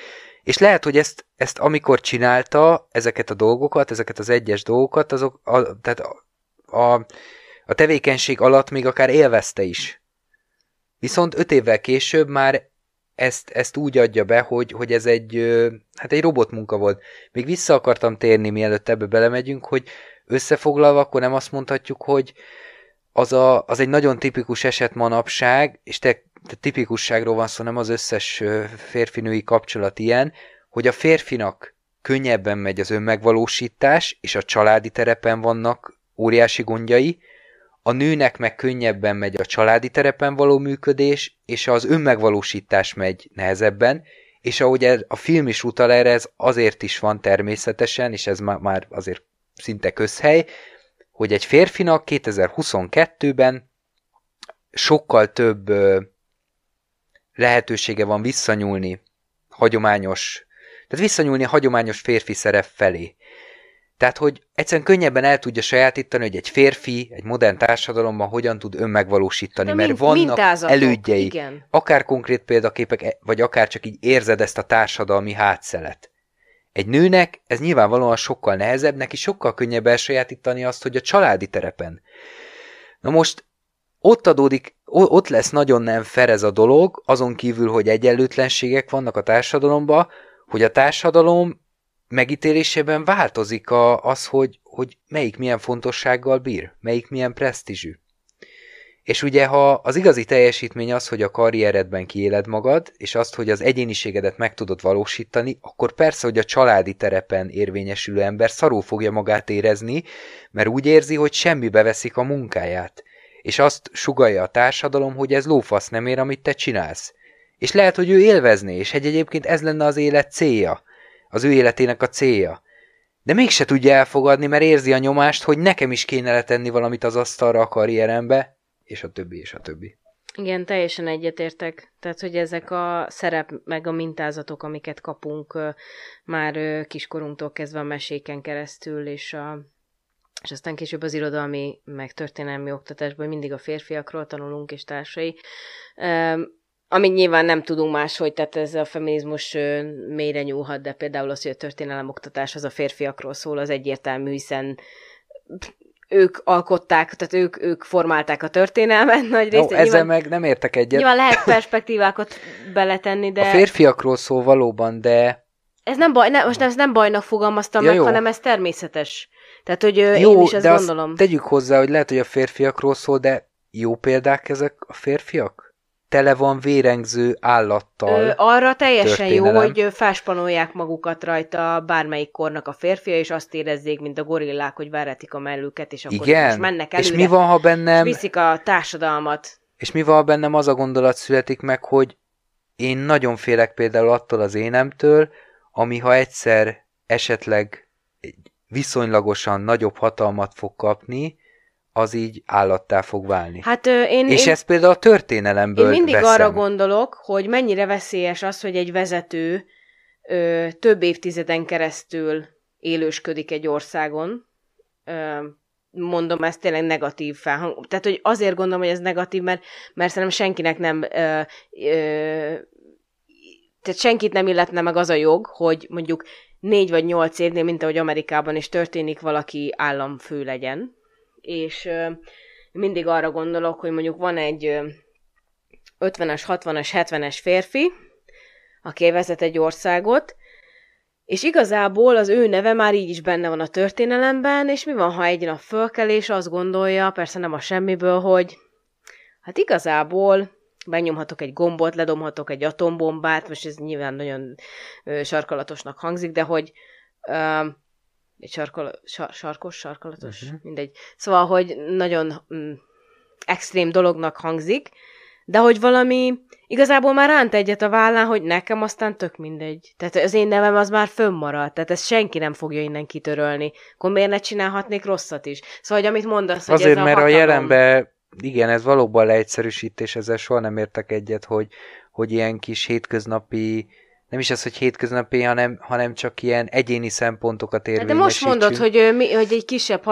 és lehet, hogy ezt amikor csinálta ezeket a dolgokat, ezeket az egyes dolgokat, azok a tevékenység alatt még akár élvezte is. Viszont 5 évvel később már ezt úgy adja be, hogy ez egy robotmunka volt. Még vissza akartam térni, mielőtt ebbe belemegyünk, hogy összefoglalva, akkor nem azt mondhatjuk, hogy az egy nagyon tipikus eset manapság, és tipikusságról van szó, nem az összes férfinői kapcsolat ilyen, hogy a férfinak könnyebben megy az önmegvalósítás, és a családi terepen vannak óriási gondjai, a nőnek meg könnyebben megy a családi terepen való működés, és az önmegvalósítás megy nehezebben, és ahogy a film is utal erre, ez azért is van természetesen, és ez már azért szinte közhely, hogy egy férfinak 2022-ben sokkal több lehetősége van visszanyúlni a hagyományos férfi szerep felé. Tehát, hogy egyszerűen könnyebben el tudja sajátítani, hogy egy férfi egy modern társadalomban hogyan tud önmegvalósítani, mert vannak elődjei. Igen. Akár konkrét példaképek, vagy akár csak így érzed ezt a társadalmi hátszelet. Egy nőnek ez nyilvánvalóan sokkal nehezebb, neki sokkal könnyebb elsajátítani azt, hogy a családi terepen. Na most ott lesz nagyon nem fair ez a dolog, azon kívül, hogy egyenlőtlenségek vannak a társadalomban, hogy a társadalom megítélésében változik az, hogy melyik milyen fontossággal bír, melyik milyen presztízsű. És ugye, ha az igazi teljesítmény az, hogy a karrieredben kiéled magad, és azt, hogy az egyéniségedet meg tudod valósítani, akkor persze, hogy a családi terepen érvényesülő ember szarul fogja magát érezni, mert úgy érzi, hogy semmibe veszik a munkáját. És azt sugallja a társadalom, hogy ez lófasz nem ér, amit te csinálsz. És lehet, hogy ő élvezné, és egyébként ez lenne az élet célja. Az ő életének a célja. De mégse tudja elfogadni, mert érzi a nyomást, hogy nekem is kéne letenni valamit az asztalra a karrierembe, és a többi, és a többi. Igen, teljesen egyetértek. Tehát, hogy ezek a szerep, meg a mintázatok, amiket kapunk már kiskorunktól kezdve a meséken keresztül, és aztán később az irodalmi, meg történelmi oktatásban mindig a férfiakról tanulunk, és társai. Amit nyilván nem tudunk máshogy, tehát ez a feminizmus mélyre nyúlhat, de például az, hogy a történelem oktatás az a férfiakról szól, az egyértelmű, hiszen ők alkották, tehát ők formálták a történelmet nagy részt. Ezzel nyilván, meg nem értek egyet. Nyilván lehet perspektívákat beletenni, de... A férfiakról szól valóban, de... Ez nem baj, most ezt nem bajnak fogalmaztam meg, hanem ez természetes. Tehát, hogy én is ezt gondolom. Azt tegyük hozzá, hogy lehet, hogy a férfiakról szól, de jó példák ezek a férfiak? Tele van vérengző állattal. Arra teljesen történelem. Jó, hogy fáspanolják magukat rajta bármelyik kornak a férfia, és azt érezzék, mint a gorillák, hogy veretik a mellüket, és akkor most mennek előre, és mi van, ha bennem... és viszik a társadalmat. És mi van, ha bennem az a gondolat születik meg, hogy én nagyon félek például attól az énemtől, ami ha egyszer esetleg viszonylagosan nagyobb hatalmat fog kapni, az így állattá fog válni. És ez például a történelemből veszem. Én mindig arra gondolok, hogy mennyire veszélyes az, hogy egy vezető több évtizeden keresztül élősködik egy országon. Mondom, ez tényleg negatív felhang. Tehát, hogy azért gondolom, hogy ez negatív, mert szerintem senkinek nem... tehát senkit nem illetne meg az a jog, hogy mondjuk 4 vagy 8 évnél, mint ahogy Amerikában is történik, valaki államfő legyen. És mindig arra gondolok, hogy mondjuk van egy 50-es, 60-es, 70-es férfi, aki vezet egy országot, és igazából az ő neve már így is benne van a történelemben, és mi van, ha egy nap fölkel, és azt gondolja, persze nem a semmiből, hogy hát igazából megnyomhatok egy gombot, ledomhatok egy atombombát, most ez nyilván nagyon sarkalatosnak hangzik, de hogy... egy sarkalatos, mindegy. Szóval, hogy nagyon extrém dolognak hangzik, de hogy valami igazából már ránt egyet a vállán, hogy nekem aztán tök mindegy. Tehát az én nevem az már fönnmaradt, tehát ezt senki nem fogja innen kitörölni. Akkor miért ne csinálhatnék rosszat is? Szóval, hogy amit mondasz, azért, hogy ez a hatalom... Azért, mert a jelenben, igen, ez valóban leegyszerűsítés, ezzel soha nem értek egyet, hogy ilyen kis hétköznapi nem is az, hogy hétköznapi, hanem csak ilyen egyéni szempontokat érvényesítsünk. De most mondod, hogy egy kisebb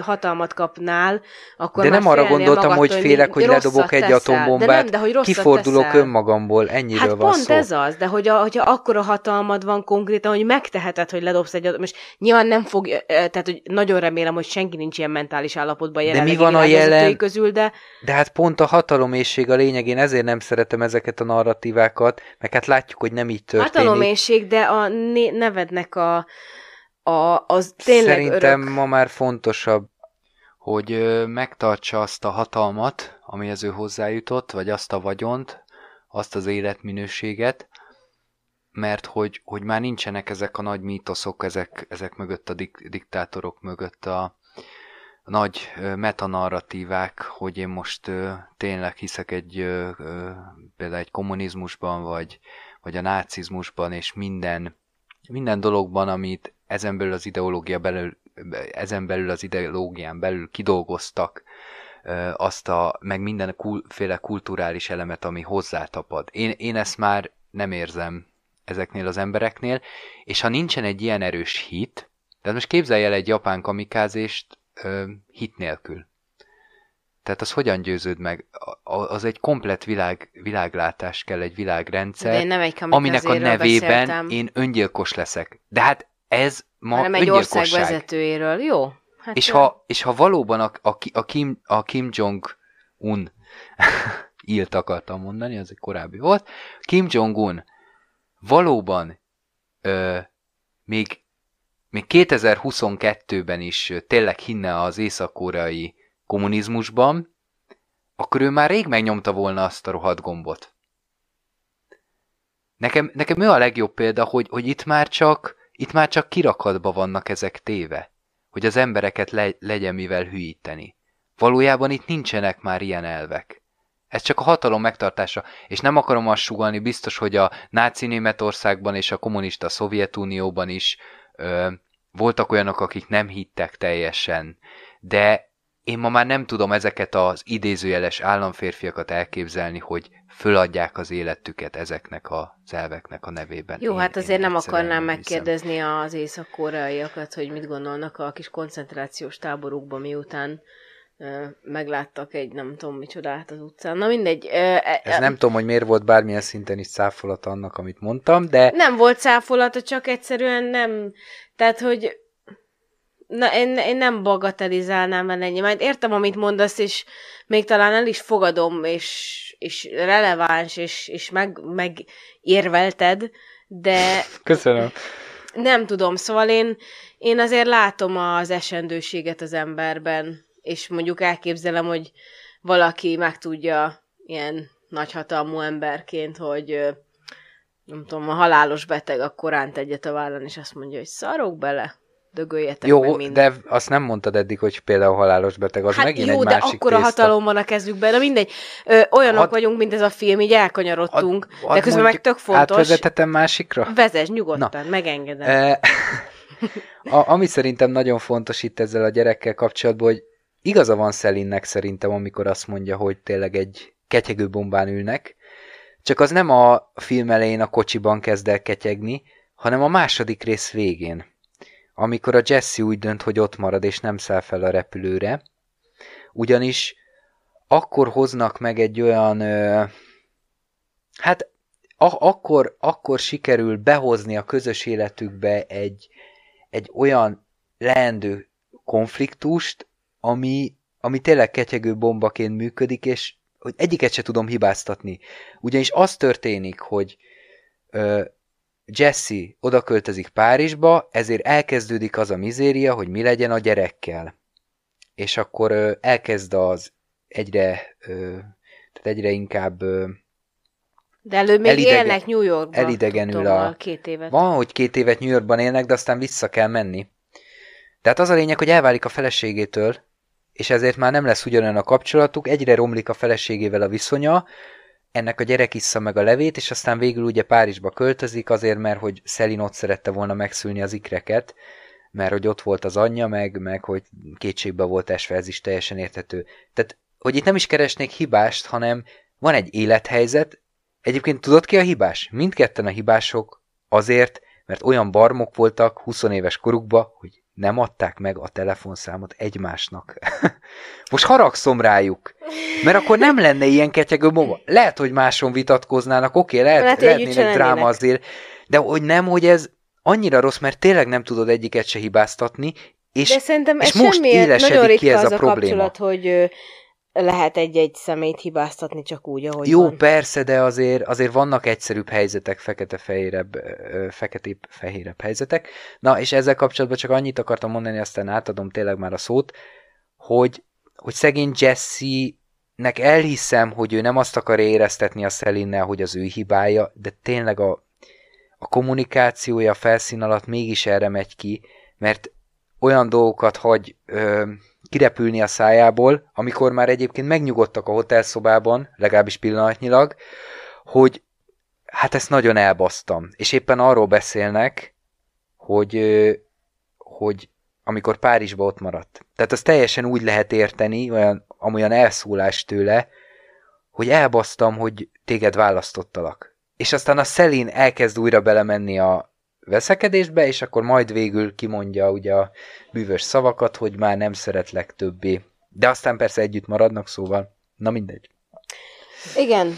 hatalmat kapnál, akkor de nem arra gondoltam, magadtól, hogy félek, hogy ledobok egy atombombát, de kifordulok teszel. Önmagamból, ennyiről hát van szó. Hát pont ez az, de hogyha akkora hatalmad van konkrétan, hogy megteheted, hogy ledobsz egy atombombát, és nyilván nem fog, tehát hogy nagyon remélem, hogy senki nincs ilyen mentális állapotban jelenleg. De mi van a jelen? Közül, de hát pont a hataloméhség a lényeg, én ezért nem szeretem ezeket a narratívákat, mert hát látjuk, hogy nem így történik. Hataloméhség, de a nevednek az tényleg szerintem örök. Ma már fontosabb, hogy megtartsa azt a hatalmat, amihez ő hozzájutott, vagy azt a vagyont, azt az életminőséget, mert hogy már nincsenek ezek a nagy mítoszok, ezek mögött a diktátorok mögött a nagy metanarratívák, hogy én most tényleg hiszek például egy kommunizmusban, vagy a nácizmusban, és minden dologban, amit ezen belül az ideológián belül kidolgoztak, meg mindenféle kulturális elemet, ami hozzátapad. Én ezt már nem érzem ezeknél az embereknél, és ha nincsen egy ilyen erős hit, tehát most képzelj el egy japán kamikázést, hit nélkül. Tehát az hogyan győződ meg? Az egy komplett világlátás kell, egy világrendszer, aminek a nevében beszéltem. Én öngyilkos leszek. De hát ez ma hanem öngyilkosság. Egy ország vezetőjéről, jó. Hát és ha valóban a Kim Jong-un ílt akartam mondani, az egy korábbi volt, Kim Jong-un valóban még 2022-ben is tényleg hinne az észak-koreai kommunizmusban, akkor ő már rég megnyomta volna azt a rohadt gombot. Nekem ő a legjobb példa, hogy itt már csak kirakatba vannak ezek téve, hogy az embereket legyen mivel hülyíteni. Valójában itt nincsenek már ilyen elvek. Ez csak a hatalom megtartása, és nem akarom azt sugallni, biztos, hogy a náci Németországban és a kommunista Szovjetunióban is voltak olyanok, akik nem hittek teljesen, de én ma már nem tudom ezeket az idézőjeles államférfiakat elképzelni, hogy föladják az életüket ezeknek az elveknek a nevében. Jó, hát azért nem akarnám megkérdezni az észak-koreaiakat, hogy mit gondolnak a kis koncentrációs táborukban, miután megláttak egy nem tudom micsodát az utcán. Na mindegy. Ez nem tudom, hogy miért volt bármilyen szinten is cáfolata annak, amit mondtam, de... Nem volt cáfolata, csak egyszerűen nem... Tehát, hogy... Na, én nem bagatelizálnám el ennyi. Mert értem, amit mondasz, és még talán el is fogadom, és releváns, és megérvelted, de... Köszönöm. Nem tudom, szóval én azért látom az esendőséget az emberben, és mondjuk elképzelem, hogy valaki megtudja ilyen nagyhatalmú emberként, hogy nem tudom, a halálos beteg akkor ránt egyet a vállán, és azt mondja, hogy szarok bele, dögöljetek jó, meg mindent. Jó, de azt nem mondtad eddig, hogy például a halálos beteg, az hát megint jó, egy másik tészta. Hát jó, de akkora hatalom van a kezükben, de mindegy. Olyanok vagyunk, mint ez a film, így elkanyarodtunk, de közben meg tök fontos. Átvezethetem másikra? Vezess, nyugodtan, megengedem. Ami szerintem nagyon fontos itt ezzel a gyerekkel kapcsolatban, hogy igaza van Szelinnek szerintem, amikor azt mondja, hogy tényleg egy ketyegő bombán ülnek, csak az nem a film elején a kocsiban kezd el ketyegni, hanem a második rész végén, amikor a Jesse úgy dönt, hogy ott marad és nem száll fel a repülőre, ugyanis akkor hoznak meg egy olyan, akkor sikerül behozni a közös életükbe egy olyan leendő konfliktust, ami tényleg ketyegő bombaként működik, és hogy egyiket se tudom hibáztatni. Ugyanis az történik, hogy Jesse odaköltözik Párizsba, ezért elkezdődik az a mizéria, hogy mi legyen a gyerekkel. És akkor elkezd az egyre inkább de előbb még élnek New Yorkban. Elidegenül a 2 évet. Van, hogy 2 évet New Yorkban élnek, de aztán vissza kell menni. Tehát az a lényeg, hogy elválik a feleségétől, és ezért már nem lesz ugyanolyan a kapcsolatuk, egyre romlik a feleségével a viszonya, ennek a gyerek issza meg a levét, és aztán végül ugye Párizsba költözik azért, mert hogy Szelin ott szerette volna megszülni az ikreket, mert hogy ott volt az anyja, meg hogy kétségbe volt esve, ez is teljesen érthető. Tehát, hogy itt nem is keresnék hibást, hanem van egy élethelyzet, Egyébként tudod ki a hibás? Mindketten a hibások azért, mert olyan barmok voltak 20 éves korukba, hogy nem adták meg a telefonszámot egymásnak. Most haragszom rájuk, mert akkor nem lenne ilyen ketyegő maga. Lehet, hogy máson vitatkoznának, oké, lehetnének dráma azért, de hogy nem, hogy ez annyira rossz, mert tényleg nem tudod egyiket se hibáztatni, és most élesedik ki ez a probléma. Kapcsolat, hogy lehet egy-egy személyt hibáztatni csak úgy, ahogy jó, van. Persze, de azért vannak egyszerűbb helyzetek, feketébb-fehérebb helyzetek. Na, és ezzel kapcsolatban csak annyit akartam mondani, aztán átadom tényleg már a szót, hogy szegény Jesse-nek elhiszem, hogy ő nem azt akar éreztetni a Selinnel, hogy az ő hibája, de tényleg a kommunikációja felszín alatt mégis erre megy ki, mert olyan dolgokat hagy kirepülni a szájából, amikor már egyébként megnyugodtak a hotelszobában, legalábbis pillanatnyilag, hogy hát ezt nagyon elbasztam. És éppen arról beszélnek, hogy amikor Párizsba ott maradt. Tehát az teljesen úgy lehet érteni, amolyan elszólás tőle, hogy elbasztam, hogy téged választottalak. És aztán a Celine elkezd újra belemenni a veszekedésbe, és akkor majd végül kimondja ugye a bűvös szavakat, hogy már nem szeretlek többé. De aztán persze együtt maradnak, szóval na mindegy. Igen.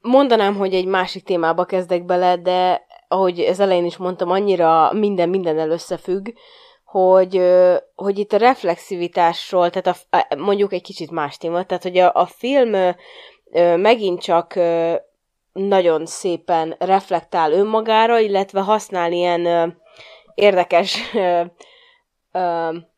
Mondanám, hogy egy másik témába kezdek bele, de ahogy az elején is mondtam, annyira minden összefügg, hogy itt a reflexivitásról, tehát mondjuk egy kicsit más téma, tehát hogy a film megint csak nagyon szépen reflektál önmagára, illetve használ ilyen érdekes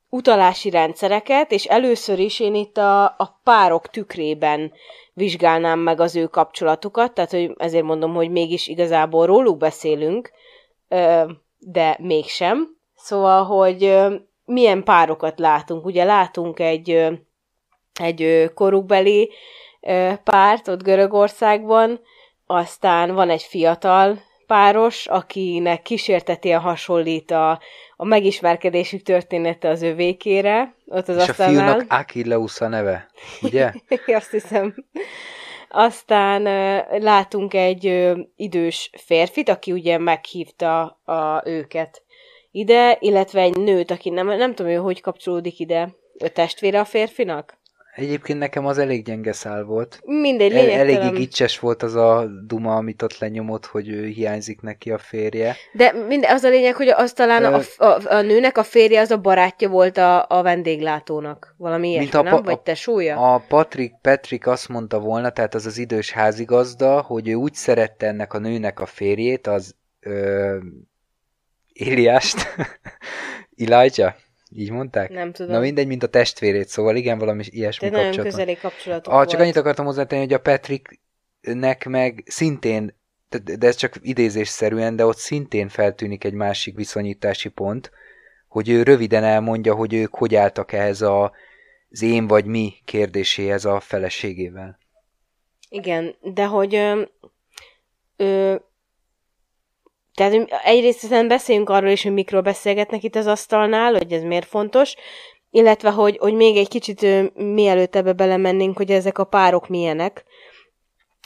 utalási rendszereket, és először is én itt a párok tükrében vizsgálnám meg az ő kapcsolatukat, tehát hogy ezért mondom, hogy mégis igazából róluk beszélünk, de mégsem. Szóval, hogy milyen párokat látunk. Ugye látunk egy korukbeli párt ott Görögországban, aztán van egy fiatal páros, akinek kísértetien hasonlít a megismerkedésük története az övékére. Ott az és asztalnál. A fiúnak Achilleus a neve, ugye? Azt hiszem. Aztán látunk egy idős férfit, aki ugye meghívta őket ide, illetve egy nőt, aki nem tudom, hogy kapcsolódik ide. Ő testvére a férfinak? Egyébként nekem az elég gyenge szál volt. Mindegy, lényegtelen. Elég gicses volt az a duma, amit ott lenyomott, hogy ő hiányzik neki a férje. De az a lényeg, hogy az talán a nőnek a férje az a barátja volt a vendéglátónak. Valami ilyesmi, nem? Vagy tesója? A Patrick azt mondta volna, tehát az idős házigazda, hogy ő úgy szerette ennek a nőnek a férjét, az Éliást, Elijah. Így mondták? Nem tudom. Na mindegy, mint a testvérét, szóval igen, valami ilyesmi kapcsolatban. De nagyon közeli kapcsolatok volt. Csak annyit akartam hozzátenni, hogy a Patricknek meg szintén, de ez csak idézésszerűen, de ott szintén feltűnik egy másik viszonyítási pont, hogy ő röviden elmondja, hogy ők hogy álltak ehhez az én vagy mi kérdéséhez a feleségével. Igen, de hogy... Tehát egyrészt beszéljünk arról is, hogy mikről beszélgetnek itt az asztalnál, hogy ez miért fontos, illetve, hogy még egy kicsit mielőtt ebbe belemennénk, hogy ezek a párok milyenek.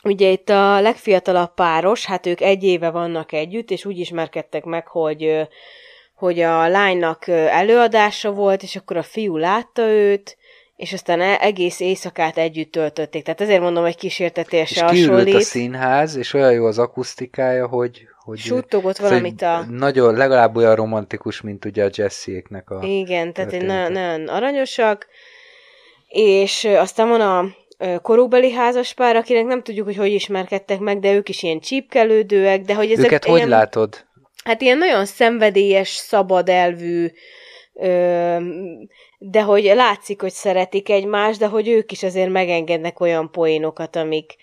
Ugye itt a legfiatalabb páros, hát ők egy éve vannak együtt, és úgy ismerkedtek meg, hogy a lánynak előadása volt, és akkor a fiú látta őt, és aztán egész éjszakát együtt töltötték. Tehát ezért mondom, hogy kísértetése és hasonlít. És a színház, és olyan jó az akusztikája, hogy suttogott valamit nagyon, legalább olyan romantikus, mint ugye a Jesse-éknek a... Igen, története. Tehát nagyon aranyosak, és aztán van a korukbeli házaspár, akinek nem tudjuk, hogy ismerkedtek meg, de ők is ilyen csípkelődőek, de hogy ezek őket ilyen, hogy látod? Hát ilyen nagyon szenvedélyes, szabad elvű, de hogy látszik, hogy szeretik egymást, de hogy ők is azért megengednek olyan poénokat, amik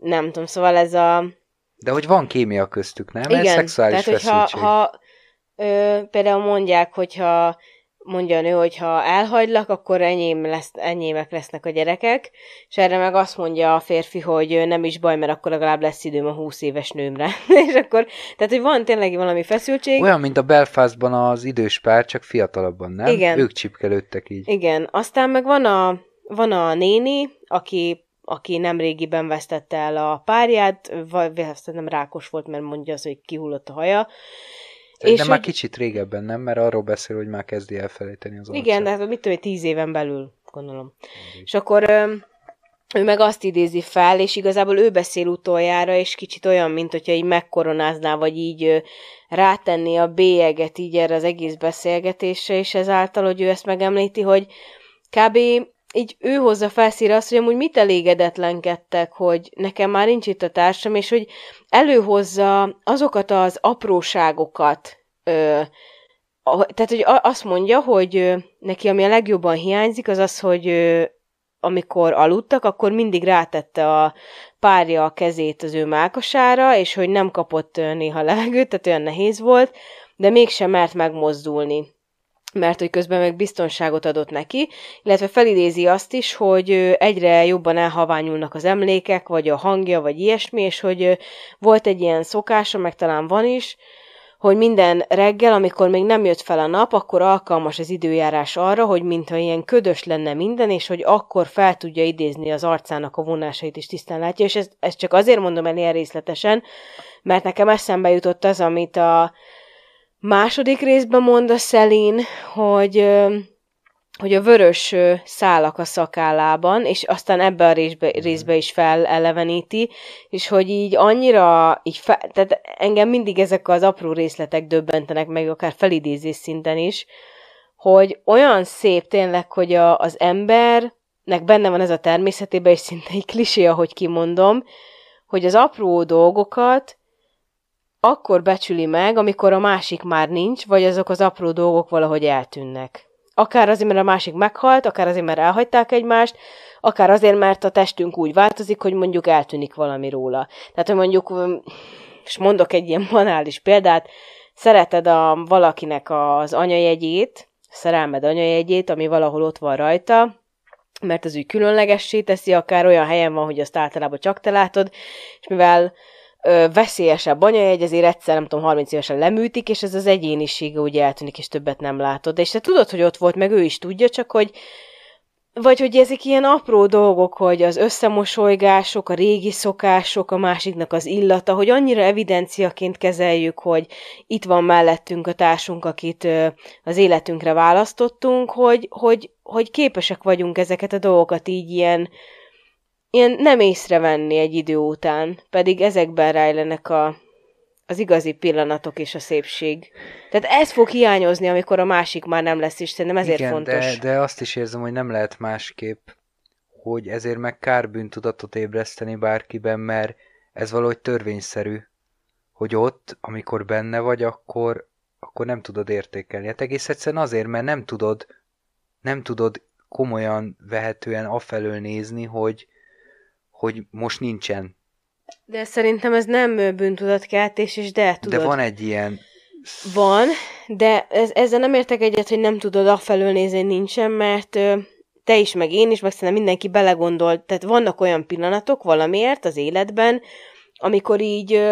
nem tudom, szóval ez a... De hogy van kémia köztük, nem? Igen, szexuális tehát feszültség. Például mondják, hogyha mondja a nő, hogyha elhagylak, akkor enyémek lesznek a gyerekek, és erre meg azt mondja a férfi, hogy nem is baj, mert akkor legalább lesz időm a 20 éves nőmre. És akkor, tehát hogy van tényleg valami feszültség. Olyan, mint a Belfastban az idős pár, csak fiatalabban, nem? Igen. Ők csipkelődtek így. Igen, aztán meg van a néni, aki aki nemrégiben vesztette el a párját, vagy nem rákos volt, mert mondja az, hogy kihullott a haja. De már kicsit régebben, nem? Mert arról beszél, hogy már kezdi elfelejteni az arcát. Igen, de hát mit tudom, 10 éven belül, gondolom. Én és így. Akkor ő meg azt idézi fel, és igazából ő beszél utoljára, és kicsit olyan, mint hogyha így megkoronázná, vagy így rátenni a bélyeget így erre az egész beszélgetésre, és ezáltal, hogy ő ezt megemlíti, hogy kb. Így ő hozza felszíre azt, hogy amúgy mit elégedetlenkedtek, hogy nekem már nincs itt a társam, és hogy előhozza azokat az apróságokat, tehát hogy azt mondja, hogy neki ami a legjobban hiányzik, az az, hogy amikor aludtak, akkor mindig rátette a párja a kezét az ő mellkasára, és hogy nem kapott néha levegőt, tehát olyan nehéz volt, de mégsem mert megmozdulni, mert hogy közben meg biztonságot adott neki, illetve felidézi azt is, hogy egyre jobban elhaványulnak az emlékek, vagy a hangja, vagy ilyesmi, és hogy volt egy ilyen szokása, meg talán van is, hogy minden reggel, amikor még nem jött fel a nap, akkor alkalmas az időjárás arra, hogy mintha ilyen ködös lenne minden, és hogy akkor fel tudja idézni az arcának a vonásait is tisztán látja, és ezt csak azért mondom el ilyen részletesen, mert nekem eszembe jutott az, amit a második részben mond a Szelin, hogy a vörös szálak a szakállában, és aztán ebben a részben is feleleveníti, és hogy így annyira, tehát engem mindig ezek az apró részletek döbbentenek meg, akár felidézés szinten is, hogy olyan szép tényleg, hogy az embernek benne van ez a természetében, és szinte egy klisé, ahogy kimondom, hogy az apró dolgokat akkor becsüli meg, amikor a másik már nincs, vagy azok az apró dolgok valahogy eltűnnek. Akár azért, mert a másik meghalt, akár azért, mert elhagyták egymást, akár azért, mert a testünk úgy változik, hogy mondjuk eltűnik valami róla. Tehát, hogy mondjuk, és mondok egy ilyen banális példát, szereted valakinek az anyajegyét, szerelmed anyajegyét, ami valahol ott van rajta, mert az úgy különlegessé teszi, akár olyan helyen van, hogy azt általában csak te látod, és mivel veszélyesebb anyajegy, ezért egyszer, nem tudom, 30 évesen leműtik, és ez az egyénisége úgy eltűnik, és többet nem látod. És te tudod, hogy ott volt, meg ő is tudja, csak hogy vagy hogy ezek ilyen apró dolgok, hogy az összemosolygások, a régi szokások, a másiknak az illata, hogy annyira evidenciaként kezeljük, hogy itt van mellettünk a társunk, akit az életünkre választottunk, hogy képesek vagyunk ezeket a dolgokat így ilyen nem észrevenni egy idő után, pedig ezekben rejlenek az igazi pillanatok és a szépség. Tehát ez fog hiányozni, amikor a másik már nem lesz, és szerintem ezért igen, fontos. De azt is érzem, hogy nem lehet másképp, hogy ezért meg kár bűntudatot ébreszteni bárkiben, mert ez valahogy törvényszerű, hogy ott, amikor benne vagy, akkor nem tudod értékelni. Hát egész egyszerűen azért, mert nem tudod komolyan vehetően afelől nézni, hogy most nincsen. De szerintem ez nem bűntudatkeltés, és de tudod. De van egy ilyen... Van, de ezzel nem értek egyet, hogy nem tudod afelől nézni, nincsen, mert te is, meg én is, meg szerintem mindenki belegondol. Tehát vannak olyan pillanatok valamiért az életben, amikor így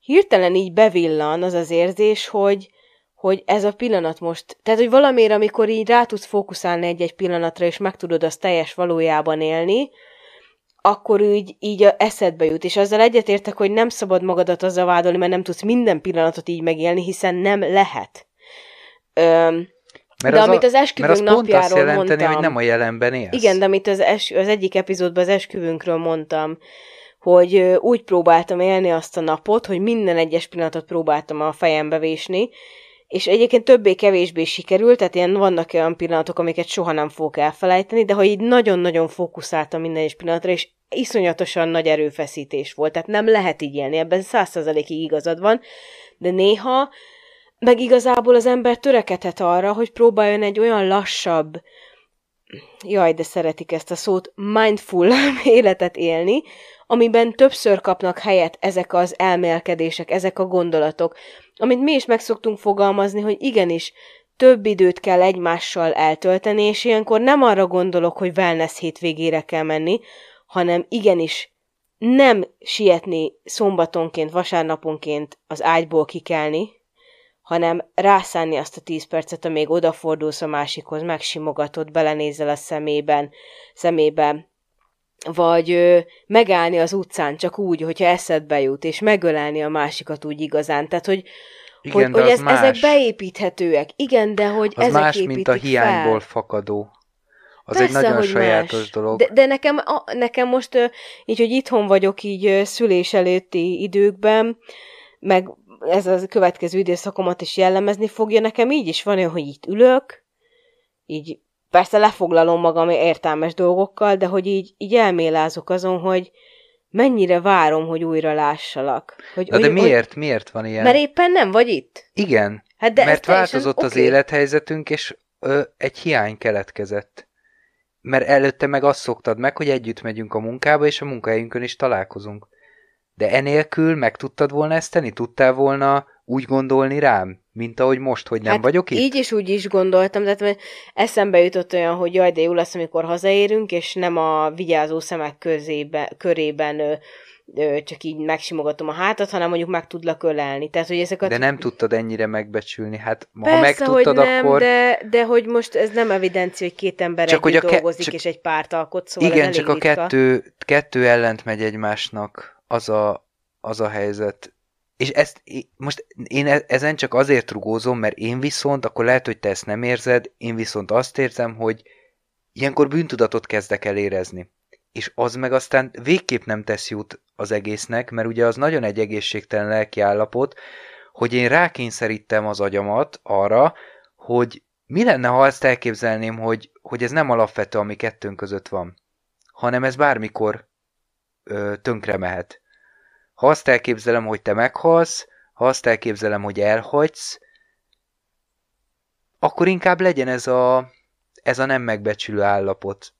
hirtelen így bevillan az az érzés, hogy ez a pillanat most... Tehát, hogy valamiért, amikor így rá tudsz fókuszálni egy-egy pillanatra, és meg tudod azt teljes valójában élni, akkor így eszedbe jut. És azzal egyetértek, hogy nem szabad magadat azzal vádolni, mert nem tudsz minden pillanatot így megélni, hiszen nem lehet. De amit az esküvőnk napjáról mondtam... Mert az pont azt jelenteni, hogy nem a jelenben élsz. Igen, de amit az egyik epizódban az esküvőnkről mondtam, hogy úgy próbáltam élni azt a napot, hogy minden egyes pillanatot próbáltam a fejembe vésni, és egyébként többé-kevésbé sikerült, tehát vannak olyan pillanatok, amiket soha nem fogok elfelejteni, de ha így nagyon-nagyon fókuszáltam minden is pillanatra, és iszonyatosan nagy erőfeszítés volt, tehát nem lehet így élni, ebben 100%-ig igazad van, de néha meg igazából az ember törekedhet arra, hogy próbáljon egy olyan lassabb, jaj, de szeretik ezt a szót, mindful életet élni, amiben többször kapnak helyet ezek az elmélkedések, ezek a gondolatok, amit mi is meg szoktunk fogalmazni, hogy igenis, több időt kell egymással eltölteni, és ilyenkor nem arra gondolok, hogy wellness hétvégére kell menni, hanem igenis nem sietni szombatonként, vasárnaponként az ágyból kikelni, hanem rászánni azt a 10 percet, amíg odafordulsz a másikhoz, megsimogatod, belenézel a szemébe, vagy megállni az utcán csak úgy, hogyha eszedbe jut, és megölelni a másikat úgy igazán. Tehát, hogy, igen, hogy ezek beépíthetőek. Igen, de hogy az ezek más, mint a hiányból fel. Fakadó. Az persze, egy nagyon sajátos más. Dolog. De nekem most, így, hogy itthon vagyok így szülés előtti időkben, meg ez a következő időszakomat is jellemezni fogja, nekem így is van, hogy itt ülök, így persze lefoglalom magam értelmes dolgokkal, de hogy így elmélázok azon, hogy mennyire várom, hogy újra lássalak. De miért? Hogy... Miért van ilyen? Mert éppen nem vagy itt. Igen, hát de mert változott az élethelyzetünk, és egy hiány keletkezett. Mert előtte meg azt szoktad meg, hogy együtt megyünk a munkába, és a munkahelyünkön is találkozunk. De enélkül meg tudtad volna ezt tenni? Tudtál volna úgy gondolni rám, mint ahogy most, hogy nem vagyok itt? Így is úgy is gondoltam, tehát eszembe jutott olyan, hogy jaj, de jó lesz, amikor hazaérünk, és nem a vigyázó szemek körében csak így megsimogatom a hátat, hanem mondjuk meg tudlak ölelni. Tehát, hogy ezeket... De nem tudtad ennyire megbecsülni. Hát, persze, ha megtudtad, hogy nem, akkor... de hogy most ez nem evidencia, hogy két ember csak együtt dolgozik, és egy párt alkot, szóval igen, csak ritka. A kettő ellent megy egymásnak. Az a helyzet. És ezt most én ezen csak azért rugózom, mert én viszont, akkor lehet, hogy te ezt nem érzed, én viszont azt érzem, hogy ilyenkor bűntudatot kezdek el érezni. És az meg aztán végképp nem tesz jót az egésznek, mert ugye az nagyon egy egészségtelen lelki állapot, hogy én rákényszerítem az agyamat arra, hogy mi lenne, ha azt elképzelném, hogy ez nem alapvető, ami kettőnk között van, hanem ez bármikor tönkre mehet. Ha azt elképzelem, hogy te meghalsz, ha azt elképzelem, hogy elhagysz, akkor inkább legyen ez a nem megbecsülő állapot.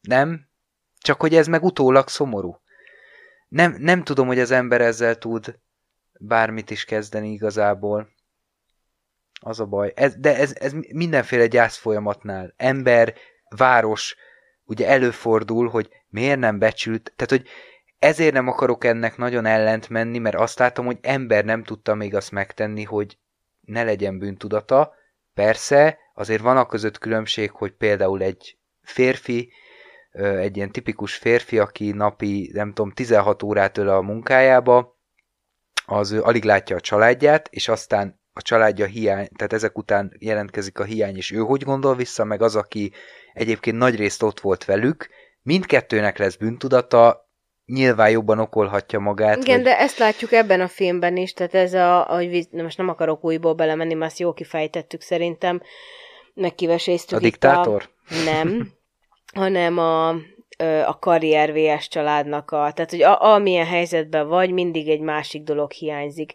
Nem? Csak hogy ez meg utólag szomorú. Nem tudom, hogy az ember ezzel tud bármit is kezdeni igazából. Az a baj. Ez mindenféle gyászfolyamatnál. Ember, város, ugye előfordul, hogy miért nem becsült, tehát hogy ezért nem akarok ennek nagyon ellent menni, mert azt látom, hogy ember nem tudta még azt megtenni, hogy ne legyen bűntudata. Persze, azért van a között különbség, hogy például egy férfi, egy ilyen tipikus férfi, aki napi, nem tudom, 16 órát öl a munkájába, az alig látja a családját, és aztán a családja hiány, tehát ezek után jelentkezik a hiány, és ő hogy gondol vissza, meg az, aki egyébként nagyrészt ott volt velük, mindkettőnek lesz bűntudata, nyilván jobban okolhatja magát. Igen, de ezt látjuk ebben a filmben is, tehát ez most nem akarok újból belemenni, mert ezt jól kifejtettük szerintem, megkiveséztük a diktátor? Nem, hanem a karriervs családnak tehát, hogy amilyen helyzetben vagy, mindig egy másik dolog hiányzik.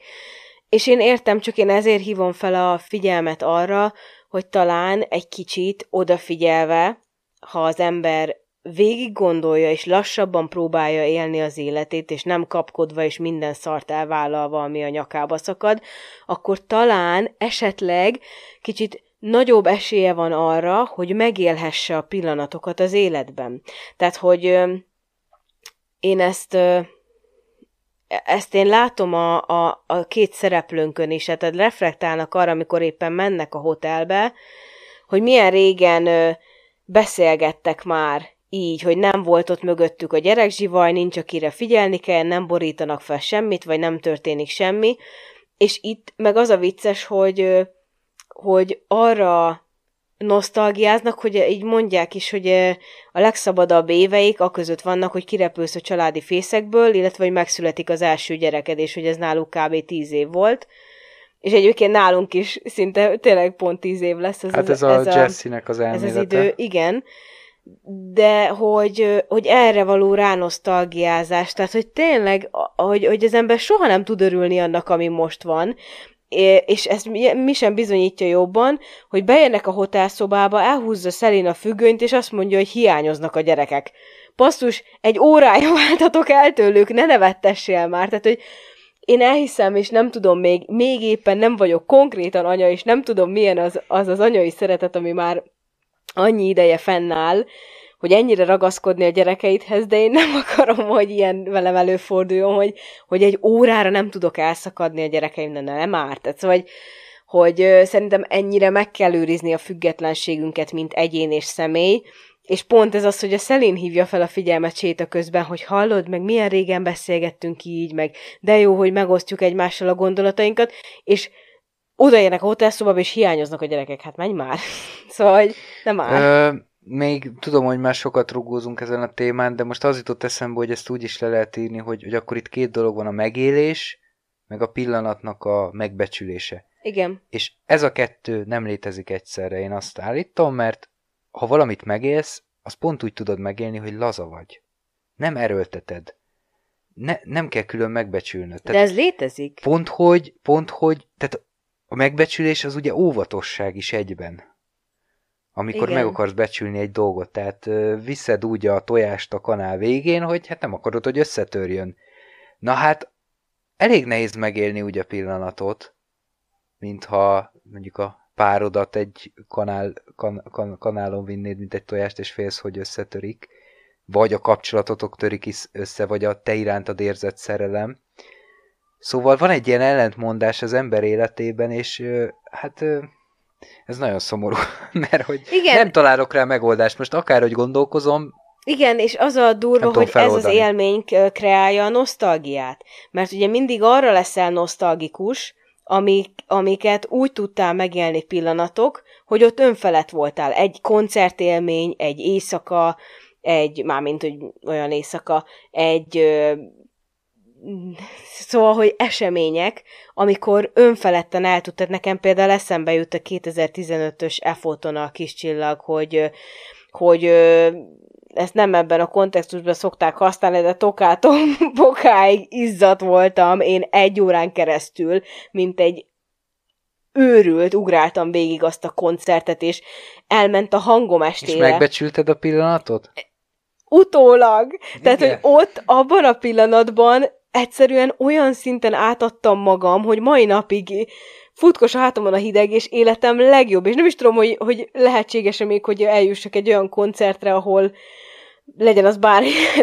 És én értem, csak én ezért hívom fel a figyelmet arra, hogy talán egy kicsit odafigyelve, ha az ember végig gondolja, és lassabban próbálja élni az életét, és nem kapkodva, és minden szart elvállalva, ami a nyakába szakad, akkor talán esetleg kicsit nagyobb esélye van arra, hogy megélhesse a pillanatokat az életben. Tehát, hogy én ezt én látom a két szereplőnkön is, tehát reflektálnak arra, amikor éppen mennek a hotelbe, hogy milyen régen beszélgettek már így, hogy nem volt ott mögöttük a gyerekzsivaj, nincs akire figyelni kell, nem borítanak fel semmit, vagy nem történik semmi. És itt meg az a vicces, hogy arra nosztalgiáznak, hogy így mondják is, hogy a legszabadabb éveik aközött vannak, hogy kirepülsz a családi fészekből, illetve hogy megszületik az első gyereked, és hogy ez náluk kb. 10 év volt. És egyébként nálunk is szinte tényleg pont 10 év lesz. Ez a Jesse-nek az elmélete. Ez az idő, igen. De hogy erre való ránosztalgiázás, tehát hogy tényleg, hogy az ember soha nem tud örülni annak, ami most van, és ezt mi sem bizonyítja jobban, hogy bejönnek a hotelszobába, elhúzza Szelén a függönyt, és azt mondja, hogy hiányoznak a gyerekek. Basszus, egy órája váltatok el tőlük, ne nevettessél már, tehát hogy én elhiszem, és nem tudom még éppen nem vagyok konkrétan anya, és nem tudom milyen az anyai szeretet, ami már annyi ideje fennáll, hogy ennyire ragaszkodni a gyerekeidhez, de én nem akarom, hogy ilyen velem előforduljon, hogy egy órára nem tudok elszakadni a gyerekeimnek, nem árt. Szóval, hogy szerintem ennyire meg kell őrizni a függetlenségünket, mint egyén és személy, És pont ez az, hogy a Celine hívja fel a figyelmet séta közben, hogy hallod, meg milyen régen beszélgettünk így, meg de jó, hogy megosztjuk egymással a gondolatainkat, és odaérnek a hotelszobába, és hiányoznak a gyerekek. Hát menj már! Szóval, hogy nem már. Még tudom, hogy már sokat rugózunk ezen a témán, de most az jutott eszembe, hogy ezt úgy is le lehet írni, hogy akkor itt két dolog van, a megélés, meg a pillanatnak a megbecsülése. Igen. És ez a kettő nem létezik egyszerre, én azt állítom, mert ha valamit megélsz, azt pont úgy tudod megélni, hogy laza vagy. Nem erőlteted. Nem kell külön megbecsülnöd. Tehát de ez létezik. Pont hogy, tehát a megbecsülés az ugye óvatosság is egyben. Amikor igen. Meg akarsz becsülni egy dolgot, tehát viszed úgy a tojást a kanál végén, hogy hát nem akarod, hogy összetörjön. Na hát, elég nehéz megélni úgy a pillanatot, mintha mondjuk a párodat egy kanálon vinnéd, mint egy tojást, és félsz, hogy összetörik, vagy a kapcsolatotok törik is össze, vagy a te irántad érzett szerelem. Szóval van egy ilyen ellentmondás az ember életében, és hát... Ez nagyon szomorú, mert hogy igen. Nem találok rá megoldást. Most akárhogy gondolkozom... Igen, és az a durva, hogy ez az élmény kreálja a nosztalgiát. Mert ugye mindig arra leszel nosztalgikus, amiket úgy tudtál megélni pillanatok, hogy ott önfelett voltál. Egy koncertélmény, egy éjszaka, szóval, hogy események, amikor önfeledten el tudtad, nekem például eszembe jut a 2015-ös Effoton a kis csillag, hogy ezt nem ebben a kontextusban szokták használni, de tokától bokáig izzadt voltam, én egy órán keresztül, mint egy őrült, ugráltam végig azt a koncertet, és elment a hangom estére. És megbecsülted a pillanatot? Utólag! Tehát, igen. Hogy ott, abban a pillanatban egyszerűen olyan szinten átadtam magam, hogy mai napig futkos a hátamon a hideg, és életem legjobb. És nem is tudom, hogy lehetséges-e még, hogy eljussak egy olyan koncertre, ahol legyen az